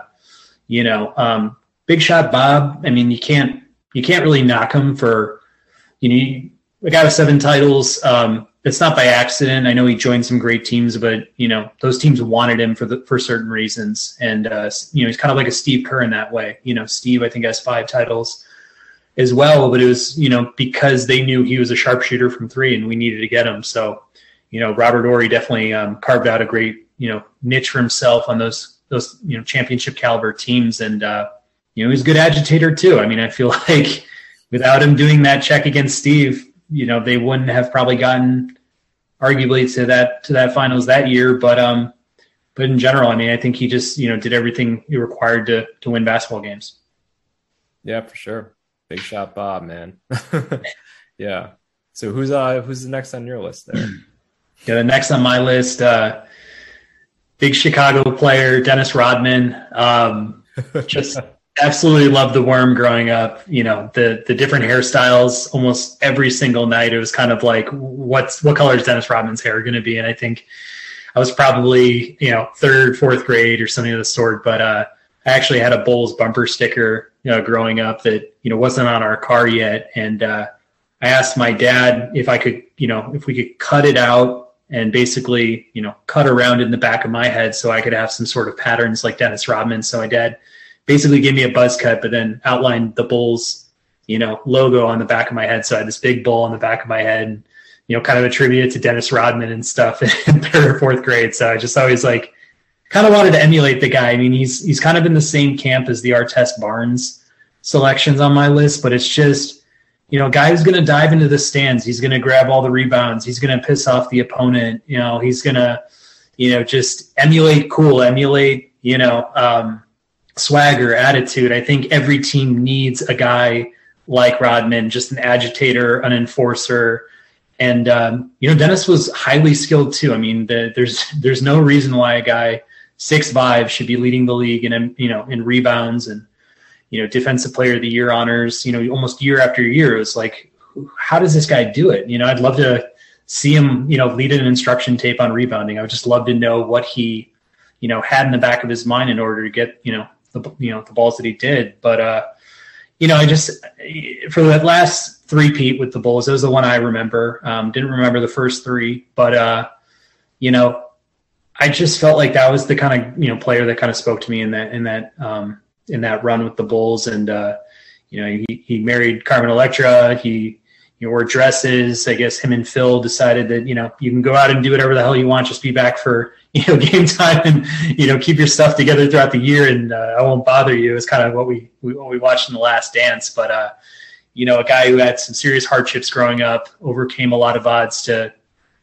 you know, um, Big Shot Bob, I mean, you can't, You can't really knock him for, you know, a guy with seven titles. Um, it's not by accident. I know he joined some great teams, but, you know, those teams wanted him for the, for certain reasons. And, uh, you know, he's kind of like a Steve Kerr in that way. You know, Steve, I think, has five titles as well, but it was, you know, because they knew he was a sharpshooter from three and we needed to get him. So, you know, Robert Horry definitely um, carved out a great, you know, niche for himself on those, those, you know, championship caliber teams. And, uh, you know, he's a good agitator too. I mean, I feel like without him doing that check against Steve, you know, they wouldn't have probably gotten arguably to that, to that finals that year. But, um, but in general, I mean, I think he just, you know, did everything he required to, to win basketball games. Yeah, for sure. Big Shot Bob, man. Yeah. So who's, uh, who's the next on your list there? Yeah. The next on my list, uh, big Chicago player, Dennis Rodman. Um, just, absolutely loved the worm growing up, you know, the the different hairstyles almost every single night. It was kind of like, what's what color is Dennis Rodman's hair going to be? And I think I was probably, you know, third, fourth grade or something of the sort. But uh, I actually had a Bulls bumper sticker, you know, growing up that, you know, wasn't on our car yet. And uh, I asked my dad if I could, you know, if we could cut it out and basically, you know, cut around in the back of my head so I could have some sort of patterns like Dennis Rodman. So my dad basically gave me a buzz cut, but then outlined the Bulls, you know, logo on the back of my head. So I had this big bull on the back of my head, and, you know, kind of attributed to Dennis Rodman and stuff in third or fourth grade. So I just always like kind of wanted to emulate the guy. I mean, he's, he's kind of in the same camp as the Artest Barnes selections on my list, but it's just, you know, a guy who's going to dive into the stands. He's going to grab all the rebounds. He's going to piss off the opponent. You know, he's going to, you know, just emulate cool, emulate, you know, um, swagger, attitude. I think every team needs a guy like Rodman, just an agitator, an enforcer. And, um, you know, Dennis was highly skilled too. I mean, the, there's, there's no reason why a guy six five should be leading the league in, you know, in rebounds and, you know, defensive player of the year honors, you know, almost year after year. It's like, how does this guy do it? You know, I'd love to see him, you know, lead an instruction tape on rebounding. I would just love to know what he, you know, had in the back of his mind in order to get, you know, the, you know, the balls that he did. But, uh, you know, I just, for that last three-peat with the Bulls, that was the one I remember. Um, didn't remember the first three, but, uh, you know, I just felt like that was the kind of, you know, player that kind of spoke to me in that, in that, um, in that run with the Bulls. And, uh, you know, he, he married Carmen Electra. He, you know, wore dresses. I guess him and Phil decided that, you know, you can go out and do whatever the hell you want, just be back for, you know, game time and, you know, keep your stuff together throughout the year. And uh, I won't bother you. It's kind of what we, we, what we watched in The Last Dance. But, uh, you know, a guy who had some serious hardships growing up, overcame a lot of odds to,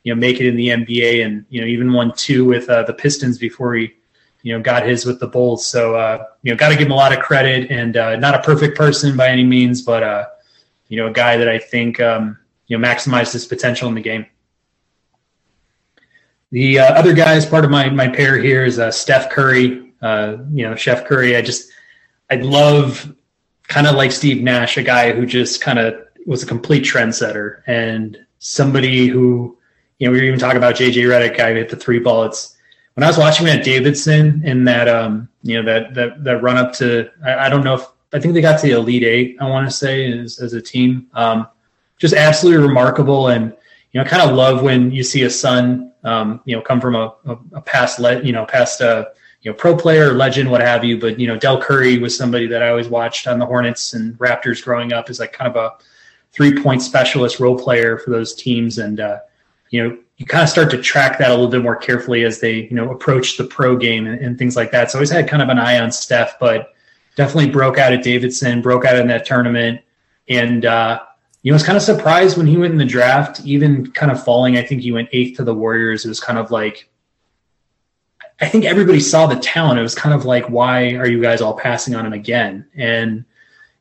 you know, make it in the N B A, and, you know, even won two with uh, the Pistons before he, you know, got his with the Bulls. So, uh, you know, got to give him a lot of credit, and uh, not a perfect person by any means, but, uh, you know, a guy that I think, um, you know, maximized his potential in the game. The uh, other guy as part of my my pair here is uh, Steph Curry, uh, you know, Chef Curry. I just, I love, kind of like Steve Nash, a guy who just kind of was a complete trendsetter, and somebody who, you know, we were even talking about J J Redick, guy who hit the three ball. It's, when I was watching him at Davidson in that, um, you know, that that that run up to, I, I don't know if, I think they got to the Elite Eight, I want to say, as, as a team. Um, just absolutely remarkable. And, you know, I kind of love when you see a son, um, you know, come from a, a, a past, le- you know, past uh, you know, pro player, legend, what have you. But, you know, Del Curry was somebody that I always watched on the Hornets and Raptors growing up, as like kind of a three-point specialist role player for those teams. And, uh, you know, you kind of start to track that a little bit more carefully as they, you know, approach the pro game and, and things like that. So I always had kind of an eye on Steph, but definitely broke out at Davidson, broke out in that tournament. And, uh, you know, I was kind of surprised when he went in the draft, even kind of falling. I think he went eighth to the Warriors. It was kind of like, I think everybody saw the talent. It was kind of like, why are you guys all passing on him again? And,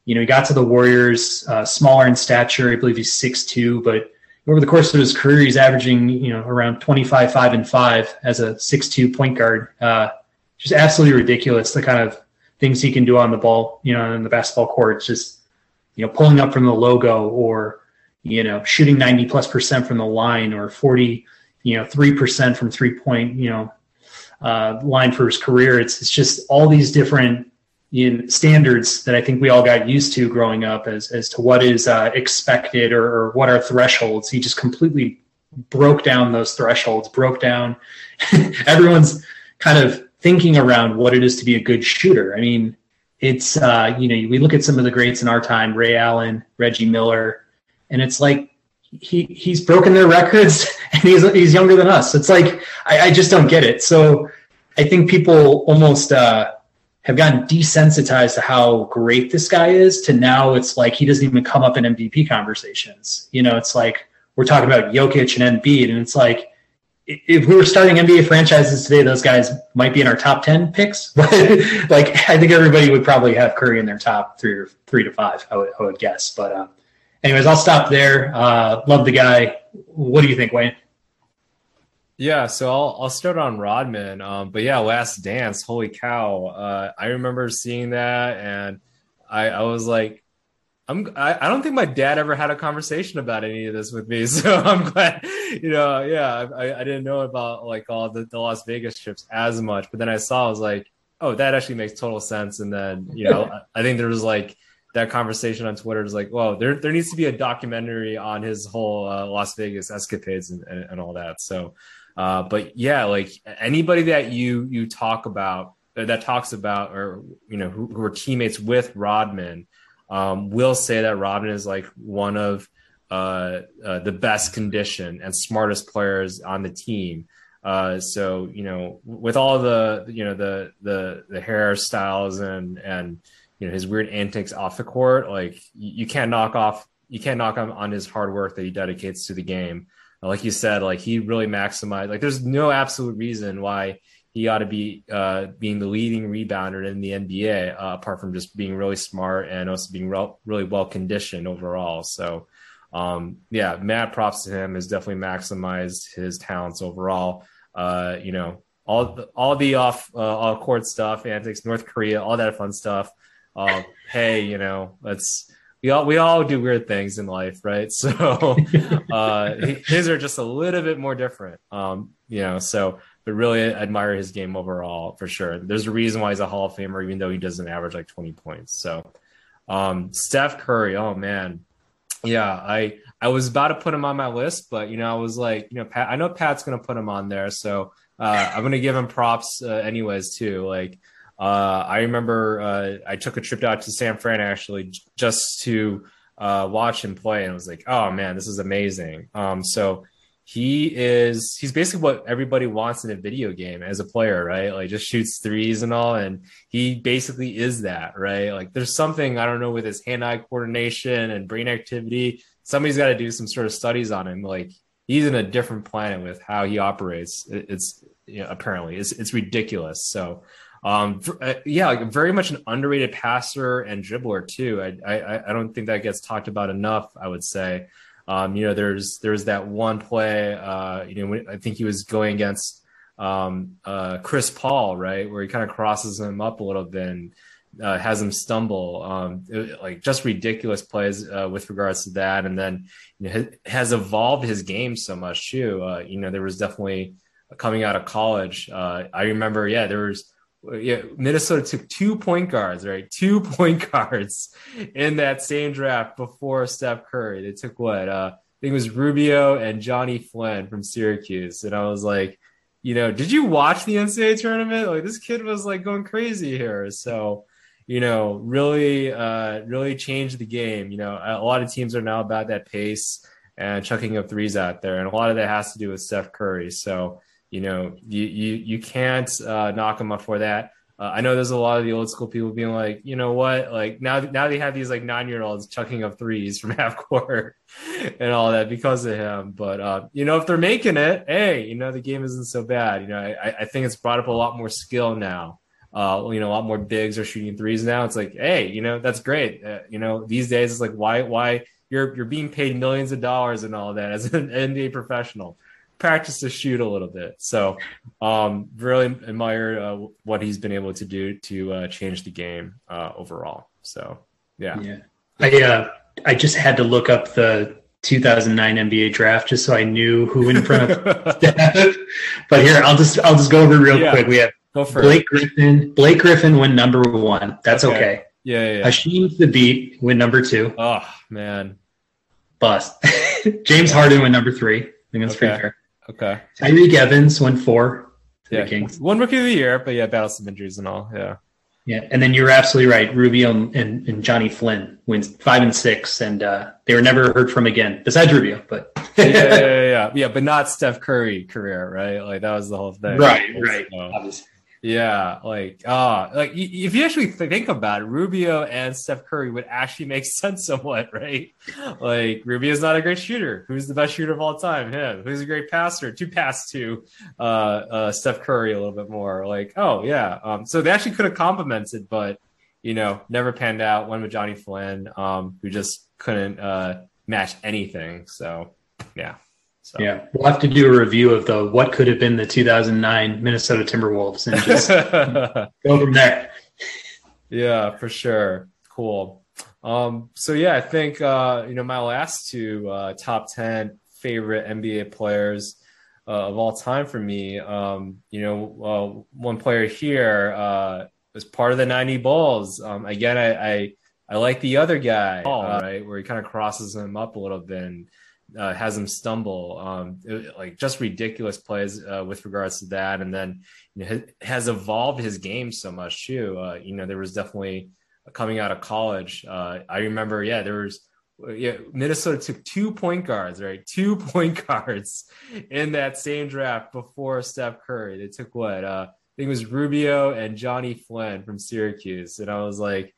you know, he got to the Warriors, uh, smaller in stature. I believe he's six two, but over the course of his career, he's averaging, you know, around twenty-five, five, and five as a six two point guard. Uh, just absolutely ridiculous, the kind of things he can do on the ball, you know, in the basketball court. It's just, you know, pulling up from the logo, or, you know, shooting ninety plus percent from the line, or forty, you know, three percent from three point, you know, uh, line for his career. It's, it's just all these different, you know, standards that I think we all got used to growing up as, as to what is uh, expected, or, or what are thresholds. He just completely broke down those thresholds, broke down everyone's kind of thinking around what it is to be a good shooter. I mean, it's, uh, you know, we look at some of the greats in our time, Ray Allen, Reggie Miller, and it's like, he he's broken their records, and he's, he's younger than us. It's like, I, I just don't get it. So I think people almost uh, have gotten desensitized to how great this guy is, to now it's like, he doesn't even come up in M V P conversations. You know, it's like, we're talking about Jokic and Embiid, and it's like, if we were starting N B A franchises today, those guys might be in our top ten picks. But like, I think everybody would probably have Curry in their top three or three to five, I would, I would guess. But um, anyways, I'll stop there. Uh, love the guy. What do you think, Wayne? Yeah, so I'll, I'll start on Rodman. Um, but yeah, Last Dance, holy cow. Uh, I remember seeing that, and I, I was like, I'm, I don't think my dad ever had a conversation about any of this with me. So I'm glad, you know, yeah, I, I didn't know about like all the, the Las Vegas trips as much, but then I saw, I was like, oh, that actually makes total sense. And then, you know, I think there was like that conversation on Twitter is like, whoa, there, there needs to be a documentary on his whole uh, Las Vegas escapades and, and, and all that. So, uh, but yeah, like anybody that you, you talk about, that talks about, or, you know, who, who are teammates with Rodman, Um, will say that Rodman is like one of uh, uh, the best conditioned and smartest players on the team. Uh, so, you know, with all the, you know, the, the, the hairstyles and, and, you know, his weird antics off the court, like you can't knock off, you can't knock on, on his hard work that he dedicates to the game. Like you said, like he really maximized, like there's no absolute reason why he ought to be uh, being the leading rebounder in the N B A, uh, apart from just being really smart and also being re- really well conditioned overall. So, um, yeah, mad props to him. Has definitely maximized his talents overall. Uh, you know, all the, all the off uh, all court stuff, antics, North Korea, all that fun stuff. Uh, hey, you know, let's. We all we all do weird things in life, right? So uh, his are just a little bit more different, um, you know. So, but really admire his game overall for sure. There's a reason why he's a Hall of Famer, even though he doesn't average like twenty points. So, um, Steph Curry, oh man, yeah, I I was about to put him on my list, but you know, I was like, you know, Pat, I know Pat's gonna put him on there, so uh, I'm gonna give him props uh, anyways too, like. Uh, I remember uh, I took a trip out to San Fran actually just to uh, watch him play, and I was like, "Oh man, this is amazing!" Um, so he is—he's basically what everybody wants in a video game as a player, right? Like just shoots threes and all, and he basically is that, right? Like there's something I don't know with his hand-eye coordination and brain activity. Somebody's got to do some sort of studies on him. Like he's in a different planet with how he operates. It's you know, apparently it's it's ridiculous. So. Um, yeah, like very much an underrated passer and dribbler too. I, I, I don't think that gets talked about enough. I would say, um, you know, there's, there's that one play, uh, you know, I think he was going against, um, uh, Chris Paul, right. Where he kind of crosses him up a little bit and, uh, has him stumble, um, it, like just ridiculous plays, uh, with regards to that. And then, you know, has evolved his game so much too. Uh, you know, there was definitely coming out of college. Uh, I remember, yeah, there was, Yeah, Minnesota took two point guards, right? Two point guards in that same draft before Steph Curry. They took what? Uh, I think it was Rubio and Johnny Flynn from Syracuse. And I was like, you know, did you watch the N C double A tournament? Like this kid was like going crazy here. So, you know, really, uh, really changed the game. You know, a lot of teams are now about that pace and chucking up threes out there. And a lot of that has to do with Steph Curry. So, You know, you you you can't uh, knock him up for that. Uh, I know there's a lot of the old school people being like, you know what, like now now they have these like nine year olds chucking up threes from half court and all that because of him. But uh, you know, if they're making it, hey, you know, the game isn't so bad. You know, I, I think it's brought up a lot more skill now. Uh, you know, a lot more bigs are shooting threes now. It's like, hey, you know, that's great. Uh, you know, these days it's like, why why you're you're being paid millions of dollars and all that as an N B A professional. Practice to shoot a little bit. So um, really admire uh, what he's been able to do to uh, change the game uh, overall. So, yeah. yeah. I uh, I just had to look up the two thousand nine N B A draft just so I knew who in front of Steph. But here, I'll just I'll just go over real yeah. quick. We have go for Blake it. Griffin. Blake Griffin went number one. That's okay. okay. Yeah, yeah, yeah. Hashim Thabit went number two. Oh, man. Bust. James yeah. Harden went number three. I think that's okay. pretty fair. Okay. Tyreek Evans won four. Yeah. The Kings. One rookie of the year, but yeah, battle some injuries and all. Yeah. Yeah. And then you're absolutely right. Rubio and, and, and Johnny Flynn wins five and six, and uh, they were never heard from again, besides Rubio, but yeah, yeah, yeah, yeah. Yeah, but not Steph Curry career, right? Like that was the whole thing. Right, it's, right. So, obviously. Yeah. Like uh like if you actually think about it, Rubio and Steph Curry would actually make sense somewhat, right? Like Rubio's not a great shooter. Who's the best shooter of all time? Him. Who's a great passer? Two pass to uh uh Steph Curry a little bit more. Like, oh yeah. Um so they actually could have complimented, but you know, never panned out. One with Johnny Flynn, um, who just couldn't uh match anything. So yeah. So. Yeah, we'll have to do a review of the what could have been the two thousand nine Minnesota Timberwolves and just go from there. Yeah, for sure. Cool. Um, so yeah, I think uh, you know my last two uh, top ten favorite N B A players uh, of all time for me. Um, you know, uh, one player here uh, was part of the ninety Bulls. Um, again, I, I I like the other guy, uh, right, where he kind of crosses him up a little bit. And, Uh, has him stumble, um, it, like just ridiculous plays uh, with regards to that. And then you know, has evolved his game so much too. Uh, you know, there was definitely coming out of college. Uh, I remember, yeah, there was yeah, Minnesota took two point guards, right? Two point guards in that same draft before Steph Curry. They took what? Uh, I think it was Rubio and Johnny Flynn from Syracuse. And I was like,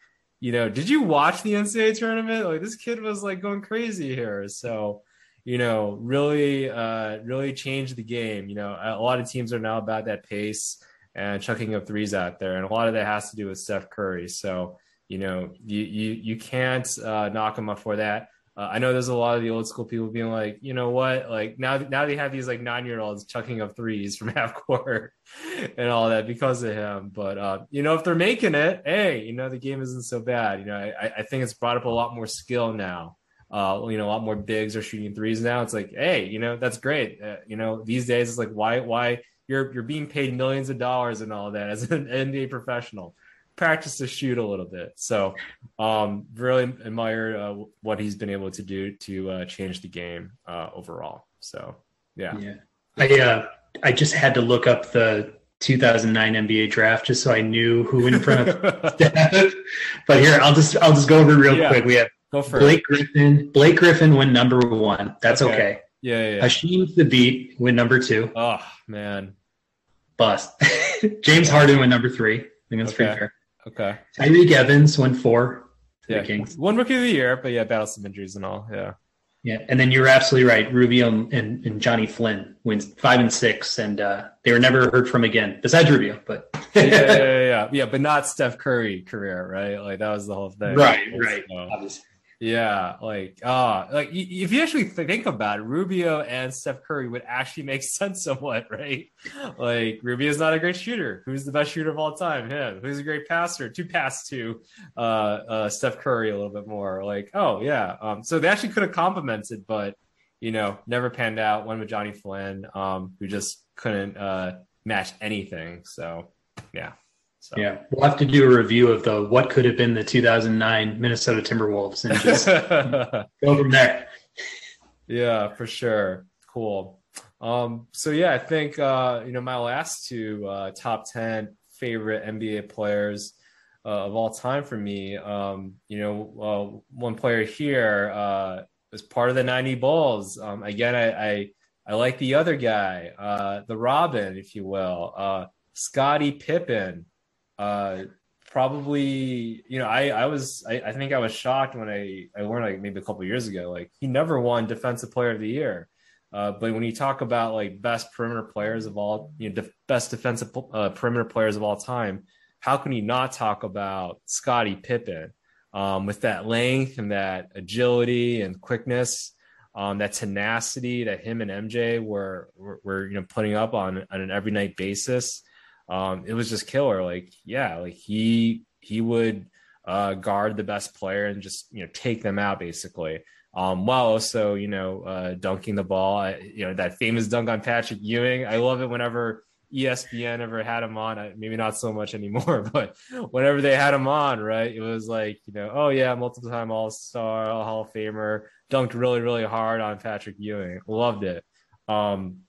you know, did you watch the N C double A tournament? Like this kid was like going crazy here. So, you know, really, uh, really changed the game. You know, a lot of teams are now about that pace and chucking up threes out there. And a lot of that has to do with Steph Curry. So, you know, you you, you can't uh, knock him up for that. Uh, I know there's a lot of the old school people being like, you know what, like now, now they have these like nine-year-olds chucking up threes from half court and all that because of him. But, uh, you know, if they're making it, hey, you know, the game isn't so bad. You know, I, I think it's brought up a lot more skill now. Uh, you know, a lot more bigs are shooting threes now. It's like, hey, you know, that's great. Uh, you know, these days it's like, why, why you're, you're being paid millions of dollars and all that as an N B A professional. Practice to shoot a little bit. So um, really admire uh, what he's been able to do to uh, change the game uh, overall. So, yeah. yeah. I uh, I just had to look up the two thousand nine N B A draft just so I knew who in front of Steph. But here, I'll just I'll just go over real yeah. quick. We have go for Blake it. Griffin. Blake Griffin went number one. That's okay. okay. Yeah, yeah, yeah. Hashim Thabit went number two. Oh, man. Bust. James Harden went number three. I think that's okay. pretty fair. Okay. Tyreek Evans won four. Yeah. The Kings. One rookie of the year, but yeah, battled some injuries and all. Yeah. Yeah. And then you're absolutely right. Rubio and, and, and Johnny Flynn wins five and six, and uh, they were never heard from again, besides Rubio, but yeah, yeah, yeah, yeah. Yeah, but not Steph Curry career, right? Like that was the whole thing. Right, right. So, obviously. Yeah. Like, ah, uh, like if you actually think about it, Rubio and Steph Curry would actually make sense somewhat, right? Like Rubio's not a great shooter. Who's the best shooter of all time? Him. Who's a great passer? Two pass to uh, uh, Steph Curry a little bit more. Like, oh yeah. Um, so they actually could have complimented, but you know, never panned out. One with Johnny Flynn, um, who just couldn't uh, match anything. So yeah. So. Yeah, we'll have to do a review of the what could have been the two thousand nine Minnesota Timberwolves and just go from there. Yeah, for sure. Cool. Um, so yeah, I think uh, you know my last two uh, top ten favorite N B A players uh, of all time for me. Um, you know, uh, one player here uh, was part of the ninety Bulls. Um, again, I, I I like the other guy, uh, the Robin, if you will, uh, Scottie Pippen. Uh, probably, you know, I, I was, I, I think I was shocked when I, I learned like maybe a couple of years ago, like he never won Defensive Player of the Year. Uh, but when you talk about like best perimeter players of all, you know, def- best defensive uh, perimeter players of all time, how can you not talk about Scottie Pippen um, with that length and that agility and quickness, um, that tenacity that him and M J were, were, were you know, putting up on, on an every night basis. Um, it was just killer. Like, yeah, like he, he would, uh, guard the best player and just, you know, take them out basically. Um, while also, you know, uh, dunking the ball, I, you know, that famous dunk on Patrick Ewing. I love it whenever E S P N ever had him on, I, maybe not so much anymore, but whenever they had him on, right. It was like, you know, oh yeah, multiple time all-star, all Hall of Famer, dunked really, really hard on Patrick Ewing. Loved it. Um,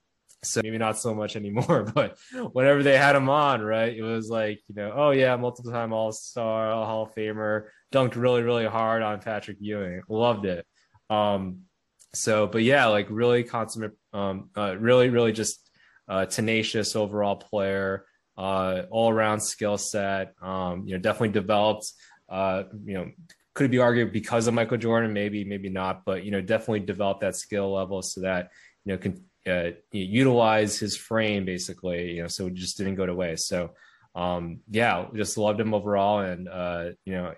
So maybe not so much anymore, but whenever they had him on, right, it was like, you know, oh yeah, multiple-time all-star, all Hall of Famer, dunked really, really hard on Patrick Ewing. Loved it. Um, so, but yeah, like really consummate, um, uh, really, really just uh, tenacious overall player, uh, all-around skill set. Um, you know, definitely developed. Uh, you know, could be argued because of Michael Jordan, maybe, maybe not, but you know, definitely developed that skill level so that you know can. Uh, utilize his frame basically, you know, so it just didn't go to waste. So, um, yeah, just loved him overall. And, uh, you know,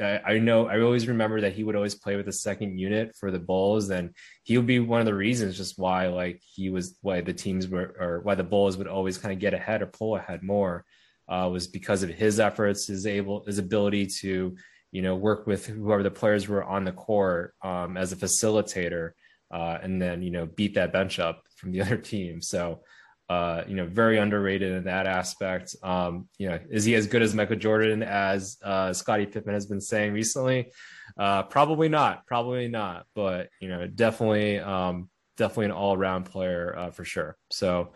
I, I know, I always remember that he would always play with the second unit for the Bulls, and he would be one of the reasons just why, like he was, why the teams were, or why the Bulls would always kind of get ahead or pull ahead more, uh, was because of his efforts, his able, his ability to, you know, work with whoever the players were on the court, um, as a facilitator. Uh, and then, you know, beat that bench up from the other team. So, uh, you know, very underrated in that aspect. Um, you know, is he as good as Michael Jordan as uh, Scottie Pippen has been saying recently? Uh, probably not, probably not. But, you know, definitely, um, definitely an all-around player uh, for sure. So,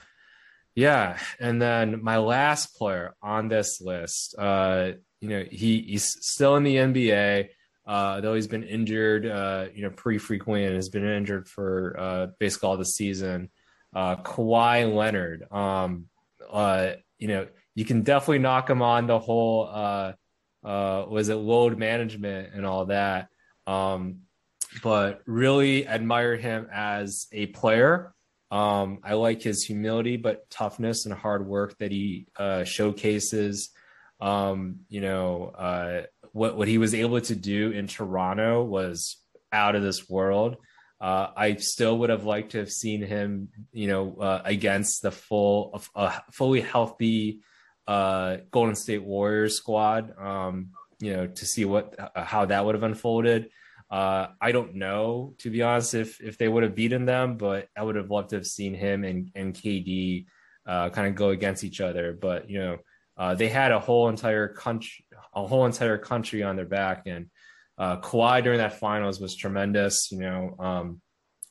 yeah. And then my last player on this list, uh, you know, he, he's still in the N B A. Uh, though he's been injured, uh, you know, pretty frequently, and has been injured for uh, basically all the season. Uh, Kawhi Leonard, um, uh, you know, you can definitely knock him on the whole, uh, uh, was it load management and all that, um, but really admire him as a player, Um, I like his humility, but toughness and hard work that he uh, showcases. Um, you know, uh, what, what he was able to do in Toronto was out of this world. Uh, I still would have liked to have seen him, you know, uh, against the full, uh, fully healthy uh, Golden State Warriors squad, um, you know, to see what, how that would have unfolded. Uh, I don't know, to be honest, if if they would have beaten them, but I would have loved to have seen him and, and K D uh, kind of go against each other. But, you know, uh, they had a whole entire country, a whole entire country on their back, and Uh, Kawhi during that finals was tremendous, you know. Um,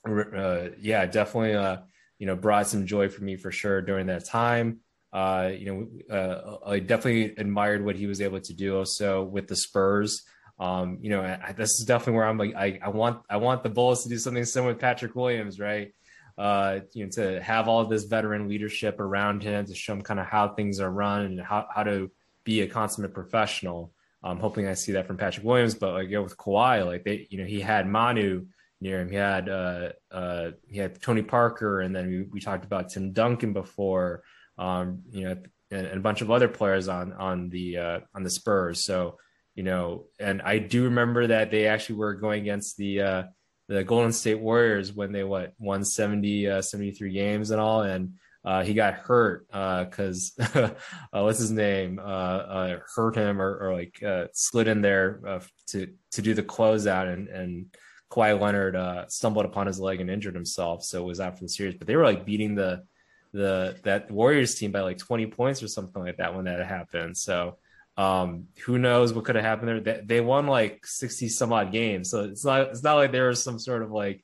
uh, yeah, definitely, uh, you know, brought some joy for me for sure during that time. Uh, you know, uh, I definitely admired what he was able to do also with the Spurs. Um, you know, I, this is definitely where I'm like, I, I want, I want the Bulls to do something similar with Patrick Williams, right? Uh, you know, to have all this veteran leadership around him to show him kind of how things are run and how, how to be a consummate professional. I'm hoping I see that from Patrick Williams, but like, you know, with Kawhi, like they, you know, he had Manu near him. He had, uh, uh, he had Tony Parker. And then we, we talked about Tim Duncan before, um, you know, and, and a bunch of other players on, on the, uh, on the Spurs. So, you know, and I do remember that they actually were going against the, uh, the Golden State Warriors when they what won seventy, seventy-three games and all. And, Uh, he got hurt because uh, uh, what's his name uh, uh, hurt him or, or like uh, slid in there uh, to to do the closeout, and and Kawhi Leonard uh, stumbled upon his leg and injured himself, so was out for the series. But they were like beating the the that Warriors team by like twenty points or something like that when that happened. So um, who knows what could have happened there? They, they won like sixty some odd games, so it's not it's not like there was some sort of like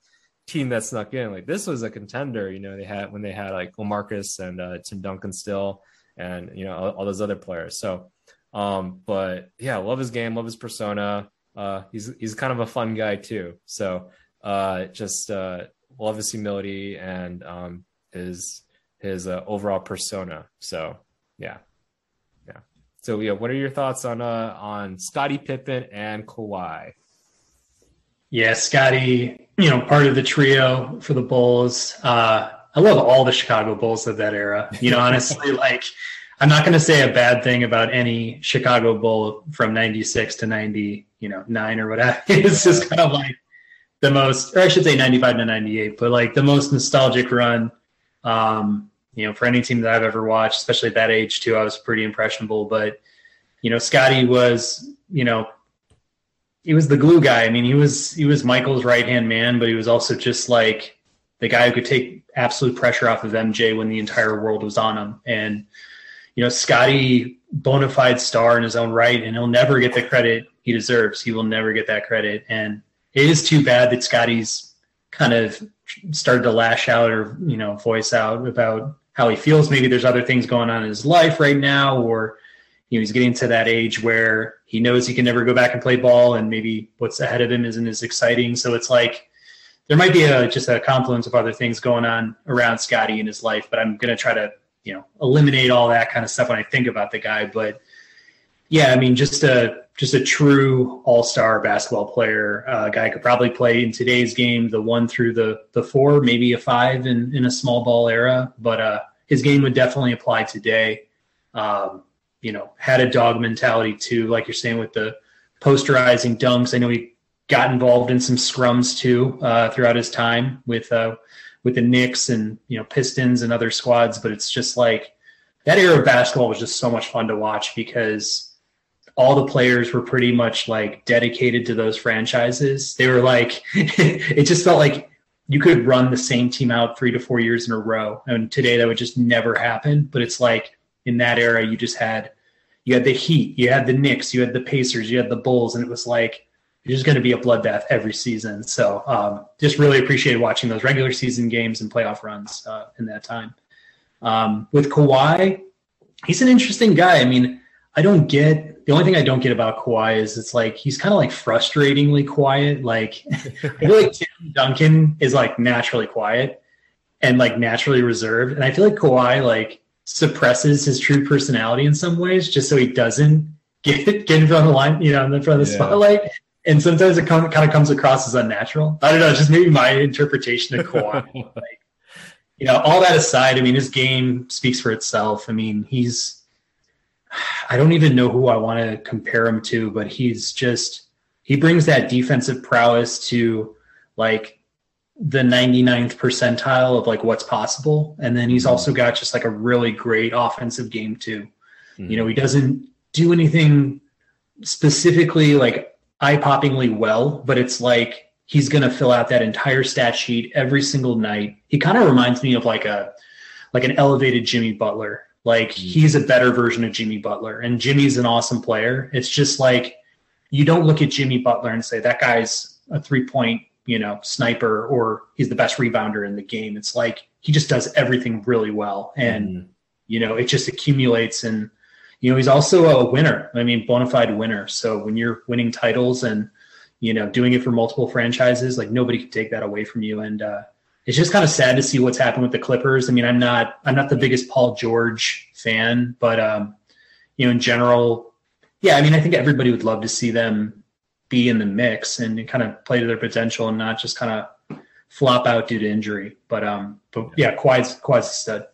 team that snuck in. Like this was a contender, you know. They had when they had like LaMarcus and uh, Tim Duncan still, and you know all, all those other players. So, um, but yeah, love his game, love his persona. Uh, he's he's kind of a fun guy too. So, uh, just uh, love his humility and um, his his uh, overall persona. So yeah, yeah. So yeah, what are your thoughts on uh on Scottie Pippen and Kawhi? Yeah, Scottie, you know, part of the trio for the Bulls. Uh, I love all the Chicago Bulls of that era. You know, honestly, like I'm not going to say a bad thing about any Chicago Bull from ninety-six to ninety, you know, nine or whatever. It's just kind of like the most, or I should say ninety-five to ninety-eight, but like the most nostalgic run, um, you know, for any team that I've ever watched, especially at that age too. I was pretty impressionable, but you know, Scottie was, you know, he was the glue guy. I mean, he was he was Michael's right-hand man, but he was also just like the guy who could take absolute pressure off of M J when the entire world was on him. And, you know, Scottie, bona fide star in his own right, and he'll never get the credit he deserves. He will never get that credit. And it is too bad that Scottie's kind of started to lash out or, you know, voice out about how he feels. Maybe there's other things going on in his life right now, or you know, he's getting to that age where he knows he can never go back and play ball, and maybe what's ahead of him isn't as exciting. So it's like there might be a, just a confluence of other things going on around Scottie in his life, but I'm going to try to, you know, eliminate all that kind of stuff when I think about the guy. But, yeah, I mean, just a just a true all-star basketball player. A uh, guy could probably play in today's game the one through the, the four, maybe a five in, in a small ball era. But uh, his game would definitely apply today. Um you know, had a dog mentality too, like you're saying with the posterizing dunks. I know he got involved in some scrums too uh, throughout his time with uh, with the Knicks and, you know, Pistons and other squads. But it's just like that era of basketball was just so much fun to watch because all the players were pretty much like dedicated to those franchises. They were like, it just felt like you could run the same team out three to four years in a row. And today that would just never happen. But it's like, in that era, you just had, you had the Heat, you had the Knicks, you had the Pacers, you had the Bulls, and it was like, you're just going to be a bloodbath every season. So um, just really appreciated watching those regular season games and playoff runs uh, in that time. Um, with Kawhi, he's an interesting guy. I mean, I don't get, the only thing I don't get about Kawhi is it's like, he's kind of like frustratingly quiet. Like, I feel like Tim Duncan is like naturally quiet and like naturally reserved. And I feel like Kawhi, like, suppresses his true personality in some ways just so he doesn't get get in front of the line, you know, in front of the yeah. spotlight. And sometimes it come, kind of comes across as unnatural. I don't know, just maybe my interpretation of Kawhi. Like, you know, all that aside, I mean, his game speaks for itself. I mean, he's, I don't even know who I want to compare him to, but he's just, he brings that defensive prowess to like the ninety-ninth percentile of like what's possible. And then he's mm-hmm. also got just like a really great offensive game too. Mm-hmm. You know, he doesn't do anything specifically like eye-poppingly well, but it's like, he's going to fill out that entire stat sheet every single night. He kind of reminds me of like a, like an elevated Jimmy Butler. Like mm-hmm. he's a better version of Jimmy Butler, and Jimmy's an awesome player. It's just like, you don't look at Jimmy Butler and say that guy's a three point, you know, sniper, or he's the best rebounder in the game. It's like, he just does everything really well. And, mm-hmm. you know, it just accumulates, and, you know, he's also a winner. I mean, bona fide winner. So when you're winning titles and, you know, doing it for multiple franchises, like nobody can take that away from you. And uh, it's just kind of sad to see what's happened with the Clippers. I mean, I'm not, I'm not the biggest Paul George fan, but um, you know, in general, yeah, I mean, I think everybody would love to see them be in the mix and kind of play to their potential and not just kind of flop out due to injury. But um, but yeah, Kawhi's Kawhi's a stud.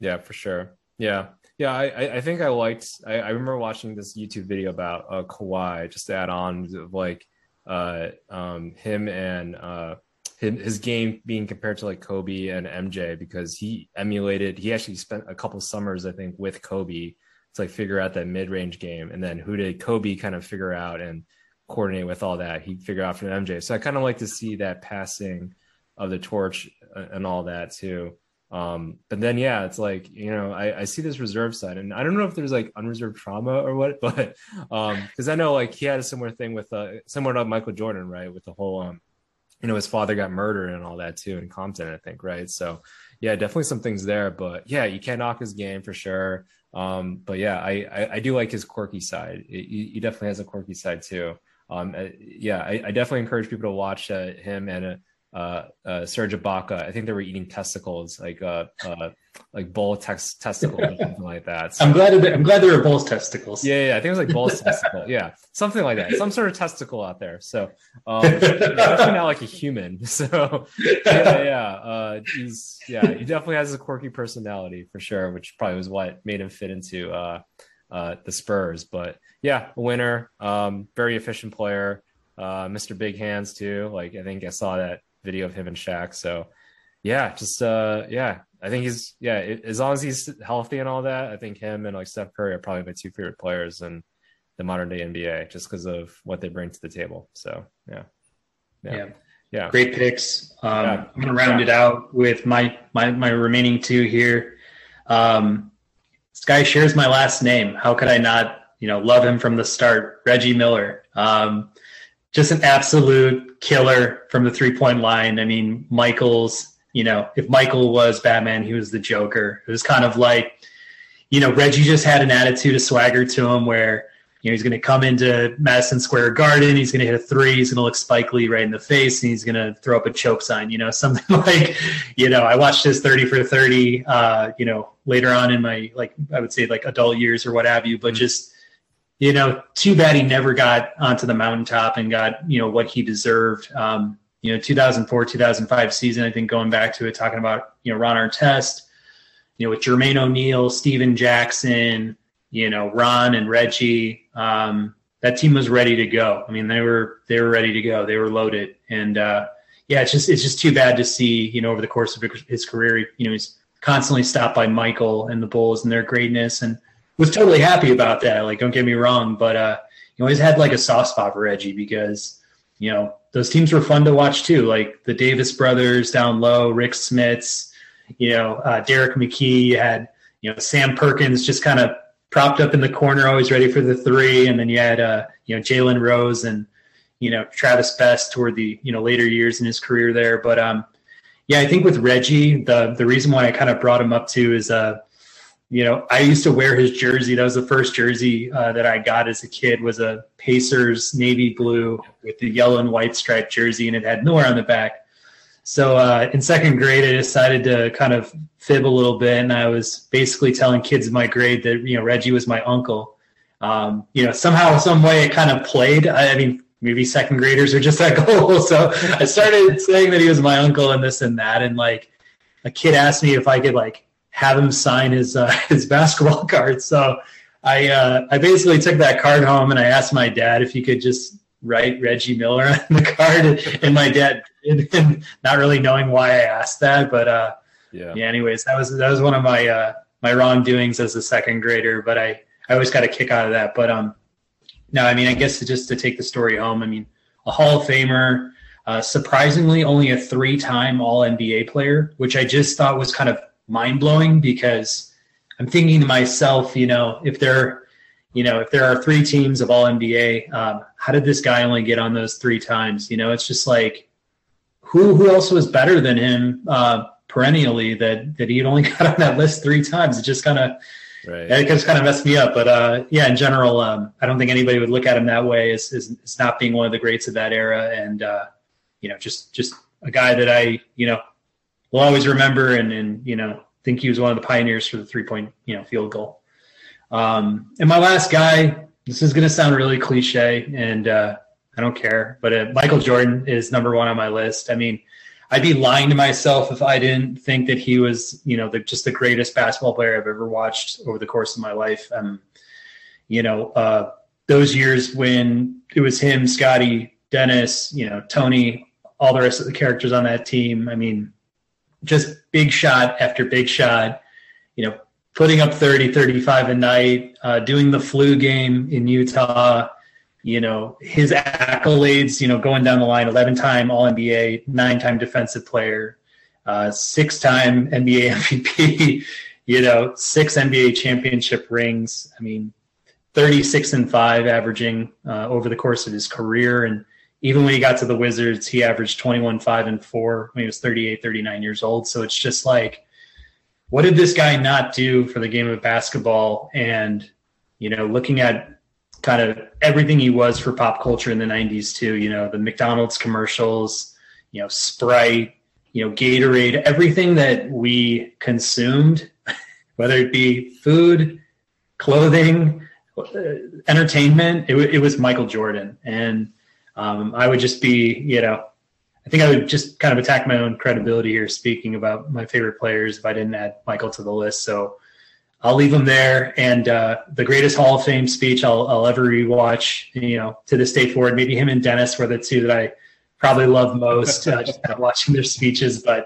Yeah, for sure. Yeah. Yeah, I, I think I liked, I, I remember watching this YouTube video about uh, Kawhi, just to add on, of like uh, um, him and uh, his, his game being compared to like Kobe and M J, because he emulated, he actually spent a couple summers, I think, with Kobe to like figure out that mid-range game. And then who did Kobe kind of figure out and coordinate with all that? He figured out from M J. So I kind of like to see that passing of the torch and all that too. Um, but then, yeah, it's like, you know, I, I see this reserve side, and I don't know if there's like unreserved trauma or what, but, um, cause I know like he had a similar thing with, uh, similar to Michael Jordan, right. With the whole, um, you know, his father got murdered and all that too, in Compton, I think. Right. So yeah, definitely some things there, but yeah, you can't knock his game for sure. Um, but yeah, I, I, I do like his quirky side. It, he, he definitely has a quirky side too. Um, I, yeah, I, I definitely encourage people to watch uh, him and, uh, uh uh Serge Ibaka. I think they were eating testicles, like uh uh like bull tex- testicles or something like that. So, I'm glad it, I'm glad there were bull's testicles. Yeah, yeah, I think it was like bull's testicle. Yeah, something like that. Some sort of testicle out there. So um definitely not like a human. So yeah, yeah. Uh he's yeah, he definitely has a quirky personality for sure, which probably was what made him fit into uh uh the Spurs. But yeah, a winner, um, very efficient player, uh Mister Big Hands too. Like I think I saw that video of him and Shaq. So yeah, just uh yeah, I think he's yeah, it, as long as he's healthy and all that, I think him and like Steph Curry are probably my two favorite players in the modern day N B A, just because of what they bring to the table. So yeah. Yeah. Yeah. yeah. Great picks. Um yeah. I'm gonna round yeah. it out with my my my remaining two here. Um this guy shares my last name. How could I not, you know, love him from the start? Reggie Miller. Um Just an absolute killer from the three-point line. I mean, Michael's, you know, if Michael was Batman, he was the Joker. It was kind of like, you know, Reggie just had an attitude, a swagger to him where, you know, he's going to come into Madison Square Garden, he's going to hit a three, he's going to look Spike Lee right in the face, and he's going to throw up a choke sign, you know, something like, you know, I watched his thirty for thirty, uh, you know, later on in my, like, I would say like adult years or what have you, but just, you know, too bad he never got onto the mountaintop and got, you know, what he deserved. Um, you know, two thousand four, two thousand five season, I think going back to it, talking about, you know, Ron Artest, you know, with Jermaine O'Neal, Steven Jackson, you know, Ron and Reggie, um, that team was ready to go. I mean, they were, they were ready to go. They were loaded. And uh, yeah, it's just, it's just too bad to see, you know, over the course of his career, you know, he's constantly stopped by Michael and the Bulls and their greatness, and was totally happy about that. Like, don't get me wrong, but uh, you always had like a soft spot for Reggie because, you know, those teams were fun to watch too. Like the Davis brothers down low, Rick Smits, you know, uh, Derek McKee, you had, you know, Sam Perkins just kind of propped up in the corner, always ready for the three. And then you had, uh, you know, Jalen Rose and, you know, Travis Best toward the, you know, later years in his career there. But um, yeah, I think with Reggie, the, the reason why I kind of brought him up to is uh, you know, I used to wear his jersey. That was the first jersey uh, that I got as a kid, was a Pacers navy blue with the yellow and white striped jersey, and it had Noah on the back. So uh, in second grade, I decided to kind of fib a little bit, and I was basically telling kids in my grade that, you know, Reggie was my uncle. Um, you know, somehow, some way it kind of played. I, I mean, maybe second graders are just that cool. So I started saying that he was my uncle and this and that, and like, a kid asked me if I could like have him sign his uh, his basketball card. So I uh, I basically took that card home and I asked my dad if he could just write Reggie Miller on the card, and my dad did, and not really knowing why I asked that, but uh, yeah. yeah. Anyways, that was that was one of my uh, my wrongdoings as a second grader, but I I always got a kick out of that. But um, no, I mean, I guess just to take the story home, I mean, a Hall of Famer. Uh, surprisingly, only a three-time All N B A player, which I just thought was kind of mind-blowing, because I'm thinking to myself, you know, if there, you know, if there are three teams of All N B A, um, how did this guy only get on those three times? You know, it's just like, who who else was better than him uh, perennially that that he'd only got on that list three times? It just kind of, right. it just kind of messed me up. But uh, yeah, in general, um, I don't think anybody would look at him that way as as, as not being one of the greats of that era, and. Uh, You know, just just a guy that I, you know, will always remember, and, and you know, think he was one of the pioneers for the three-point, you know, field goal. Um, and my last guy, this is going to sound really cliche, and uh, I don't care, but uh, Michael Jordan is number one on my list. I mean, I'd be lying to myself if I didn't think that he was, you know, the, just the greatest basketball player I've ever watched over the course of my life. Um, you know, uh, those years when it was him, Scottie, Dennis, you know, Tony, all the rest of the characters on that team. I mean, just big shot after big shot, you know, putting up thirty, thirty-five a night, uh, doing the flu game in Utah, you know, his accolades, you know, going down the line, eleven-time All N B A, nine-time defensive player, uh, six-time N B A M V P, you know, six N B A championship rings. I mean, thirty-six and five averaging uh, over the course of his career. And even when he got to the Wizards, he averaged twenty-one, five, and four when he was thirty-eight, thirty-nine years old. So it's just like, what did this guy not do for the game of basketball? And, you know, looking at kind of everything he was for pop culture in the nineties too, you know, the McDonald's commercials, you know, Sprite, you know, Gatorade, everything that we consumed, whether it be food, clothing, entertainment, it, w- it was Michael Jordan. And, Um, I would just be, you know, I think I would just kind of attack my own credibility here speaking about my favorite players if I didn't add Michael to the list. So I'll leave him there. And uh, the greatest Hall of Fame speech I'll, I'll ever rewatch, you know, to this day forward. Maybe him and Dennis were the two that I probably love most, uh, just kind of watching their speeches. But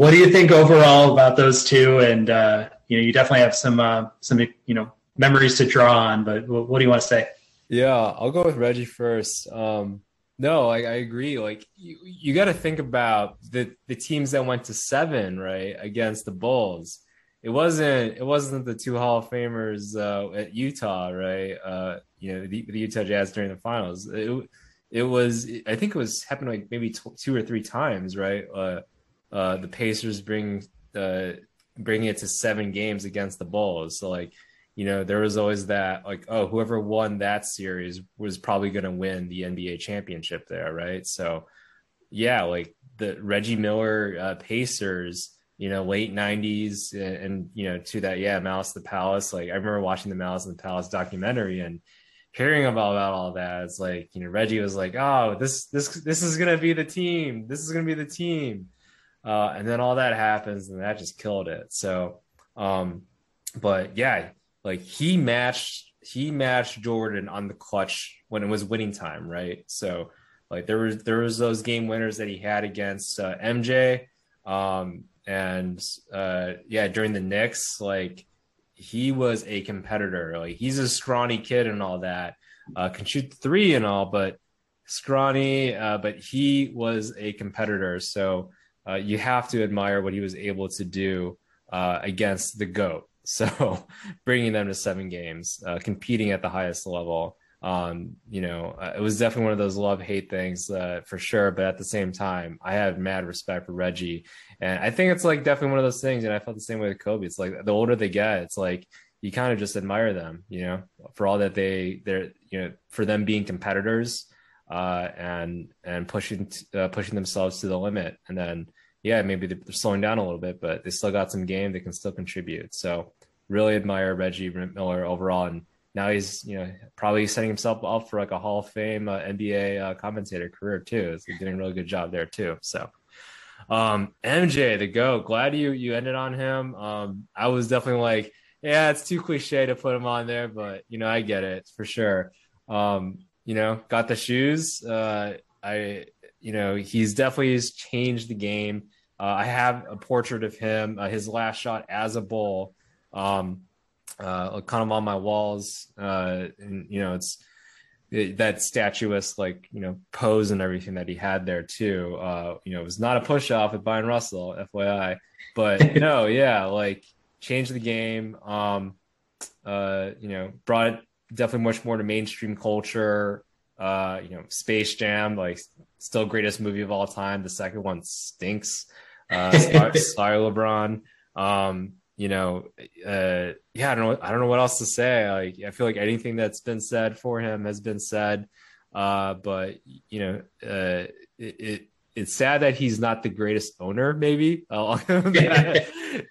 what do you think overall about those two? And, uh, you know, you definitely have some, uh, some, you know, memories to draw on. But what do you want to say? Yeah, I'll go with Reggie first. Um, no, I, I agree. Like you, you got to think about the, the teams that went to seven, right, against the Bulls. It wasn't it wasn't the two Hall of Famers uh, at Utah, right? Uh, you know, the, the Utah Jazz during the finals. It it was I think it was happened like maybe t- two or three times, right? Uh, uh, the Pacers bring uh, bringing it to seven games against the Bulls, so like. You know, there was always that, like, oh, whoever won that series was probably going to win the N B A championship there, right? So, yeah, like the Reggie Miller uh, Pacers, you know, late nineties and, and, you know, to that, yeah, Malice in the Palace. Like, I remember watching the Malice in the Palace documentary and hearing about, about all that. It's like, you know, Reggie was like, oh, this this this is going to be the team. This is going to be the team. Uh, and then all that happens, and that just killed it. So, um, but, yeah. Like he matched, he matched Jordan on the clutch when it was winning time, right? So, like there was there was those game winners that he had against uh, M J, um, and uh, yeah, during the Knicks, like he was a competitor. Like he's a scrawny kid and all that, uh, can shoot three and all, but scrawny, uh, but he was a competitor. So uh, you have to admire what he was able to do uh, against the GOAT. So bringing them to seven games, uh, competing at the highest level, um, you know, uh, it was definitely one of those love-hate things uh, for sure. But at the same time, I have mad respect for Reggie. And I think it's like definitely one of those things. And I felt the same way with Kobe. It's like the older they get, it's like you kind of just admire them, you know, for all that they they're, you know, for them being competitors uh, and and pushing uh, pushing themselves to the limit. And then, yeah, maybe they're slowing down a little bit, but they still got some game. They can still contribute. So really admire Reggie Miller overall. And now he's, you know, probably setting himself up for like a Hall of Fame uh, N B A uh, commentator career too. He's doing a really good job there too. So Um, M J, the GOAT. Glad you you ended on him. Um, I was definitely like, yeah, it's too cliche to put him on there, but you know, I get it for sure. Um, you know, got the shoes. Uh, I, you know, he's definitely has changed the game. Uh, I have a portrait of him, uh, his last shot as a Bull, um, uh, kind of on my walls. Uh, and you know, it's it, that statuesque, like, you know, pose and everything that he had there too. Uh, you know, it was not a push off at Byron Russell, F Y I, but no, yeah, like changed the game. Um, uh, you know, brought it definitely much more to mainstream culture. Uh, you know, Space Jam, like, still greatest movie of all time. The second one stinks. Uh, Star, Star LeBron. Um, you know, uh, yeah, I don't know. I don't know what else to say. Like, I feel like anything that's been said for him has been said. Uh, but you know, uh, it, it it's sad that he's not the greatest owner. Maybe I'll, you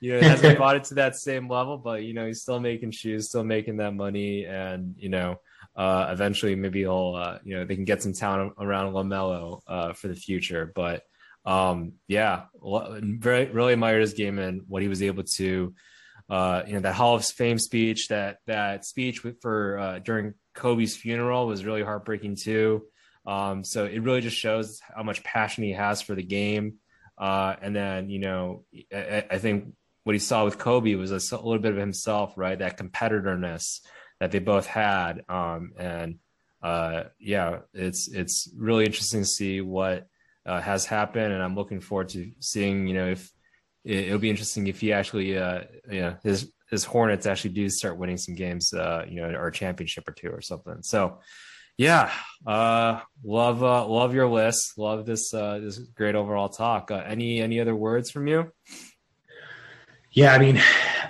know, hasn't brought it to that same level. But you know, he's still making shoes, still making that money, and you know. Uh, eventually maybe he'll, uh, you know, they can get some talent around LaMelo uh, for the future. But um, yeah, very, really admired his game and what he was able to, uh, you know, that Hall of Fame speech, that, that speech for uh, during Kobe's funeral was really heartbreaking too. Um, so it really just shows how much passion he has for the game. Uh, and then, you know, I, I think what he saw with Kobe was a, a little bit of himself, right? That competitorness that they both had. Um, and uh, yeah, it's, it's really interesting to see what uh, has happened. And I'm looking forward to seeing, you know, if it, it'll be interesting if he actually, uh, you know, his, his Hornets actually do start winning some games, uh, you know, or a championship or two or something. So yeah, uh, love, uh, love your list. Love this, uh, this great overall talk. Uh, any, any other words from you? Yeah, I mean,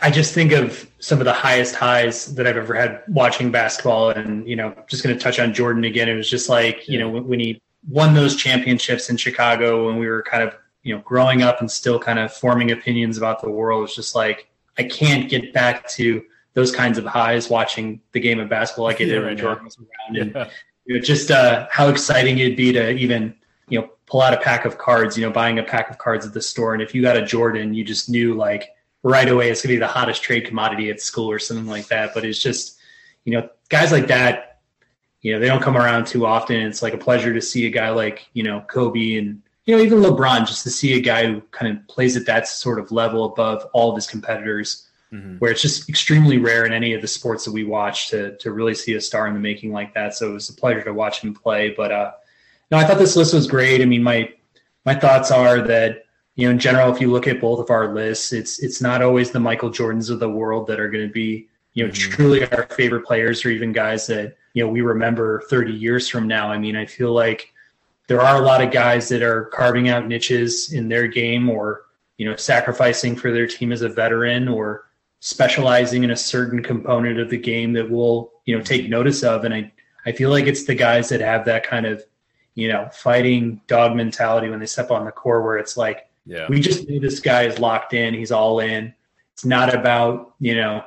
I just think of some of the highest highs that I've ever had watching basketball. And, you know, just going to touch on Jordan again. It was just like, you know, when, when he won those championships in Chicago, when we were kind of, you know, growing up and still kind of forming opinions about the world, it's just like, I can't get back to those kinds of highs watching the game of basketball like I did when Jordan was around. And yeah. you know, just uh, how exciting it'd be to even, you know, pull out a pack of cards, you know, buying a pack of cards at the store. And if you got a Jordan, you just knew, like, right away it's going to be the hottest trade commodity at school or something like that. But it's just, you know, guys like that, you know, they don't come around too often. It's like a pleasure to see a guy like, you know, Kobe and, you know, even LeBron, just to see a guy who kind of plays at that sort of level above all of his competitors, mm-hmm. where it's just extremely rare in any of the sports that we watch to to really see a star in the making like that. So it was a pleasure to watch him play. But uh, no, I thought this list was great. I mean, my my thoughts are that, you know, in general, if you look at both of our lists, it's it's not always the Michael Jordans of the world that are going to be, you know, mm-hmm. truly our favorite players, or even guys that, you know, we remember thirty years from now. I mean, I feel like there are a lot of guys that are carving out niches in their game, or, you know, sacrificing for their team as a veteran, or specializing in a certain component of the game that we'll, you know, take notice of. And I, I feel like it's the guys that have that kind of, you know, fighting dog mentality when they step on the court, where it's like, yeah, we just knew this guy is locked in. He's all in. It's not about, you know,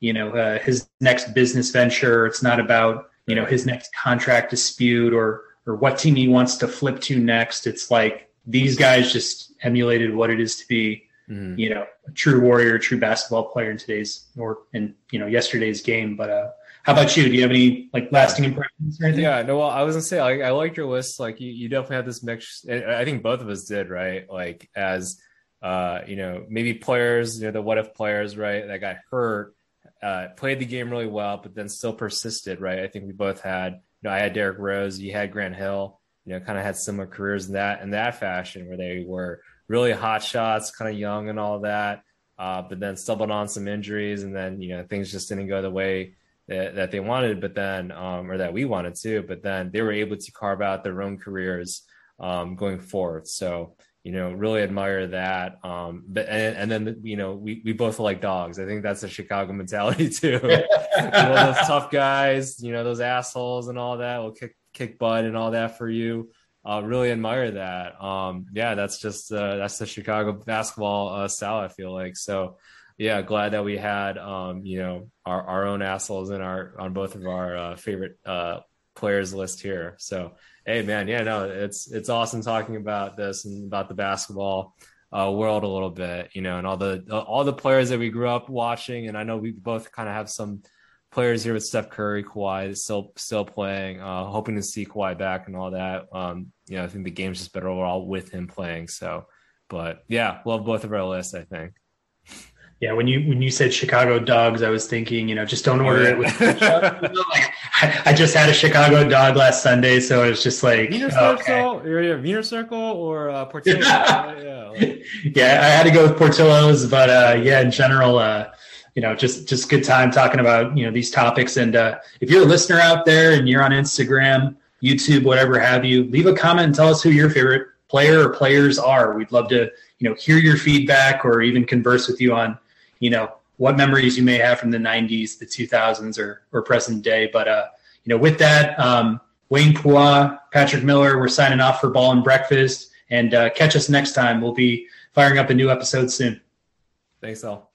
you know, uh, his next business venture. It's not about, you know, his next contract dispute, or, or what team he wants to flip to next. It's like these guys just emulated what it is to be, mm-hmm. you know, a true warrior, a true basketball player in today's, or in, you know, yesterday's game. But, uh, how about you? Do you have any like lasting impressions or anything? Yeah, no, well, I was gonna say, like, I liked your list. Like, you, you definitely had this mix. I think both of us did, right? Like, as uh, you know, maybe players, you know, the what if players, right, that got hurt, uh, played the game really well, but then still persisted, right? I think we both had, you know, I had Derek Rose, you had Grant Hill, you know, kind of had similar careers in that in that fashion, where they were really hot shots, kind of young and all that, uh, but then stumbled on some injuries, and then, you know, things just didn't go the way that they wanted, but then, um, or that we wanted to, but then they were able to carve out their own careers, um, going forward. So, you know, really admire that. Um, but, and, and then, you know, we, we both like dogs. I think that's a Chicago mentality too. You know, those tough guys, you know, those assholes and all that will kick, kick butt and all that for you. Uh, really admire that. Um, yeah, that's just, uh, that's the Chicago basketball uh, style, I feel like. So, yeah, glad that we had, um, you know, our, our own assholes in our on both of our uh, favorite uh, players list here. So Hey, man. Yeah, no, it's, it's awesome talking about this and about the basketball uh, world a little bit, you know, and all the, all the players that we grew up watching. And I know we both kind of have some players here with Steph Curry, Kawhi still, still playing, uh, hoping to see Kawhi back and all that. Um, you know, I think the game's just better overall with him playing. So, but yeah, love both of our lists, I think. Yeah, when you when you said Chicago dogs, I was thinking, you know, just don't order it with ketchup. I, I just had a Chicago dog last Sunday, so it was just like Wiener oh, Circle, okay. Wiener Circle or uh, Portillo's. yeah, like, yeah, I had to go with Portillo's, but uh, yeah, in general, uh, you know, just just good time talking about you know these topics. And uh, if you're a listener out there and you're on Instagram, YouTube, whatever have you, leave a comment and tell us who your favorite player or players are. We'd love to you know hear your feedback or even converse with you on. You know, what memories you may have from the nineties, the two thousands, or or present day. But, uh, you know, with that, um, Wayne Pois, Patrick Miller, we're signing off for Ball and Breakfast. And uh, catch us next time. We'll be firing up a new episode soon. Thanks, all.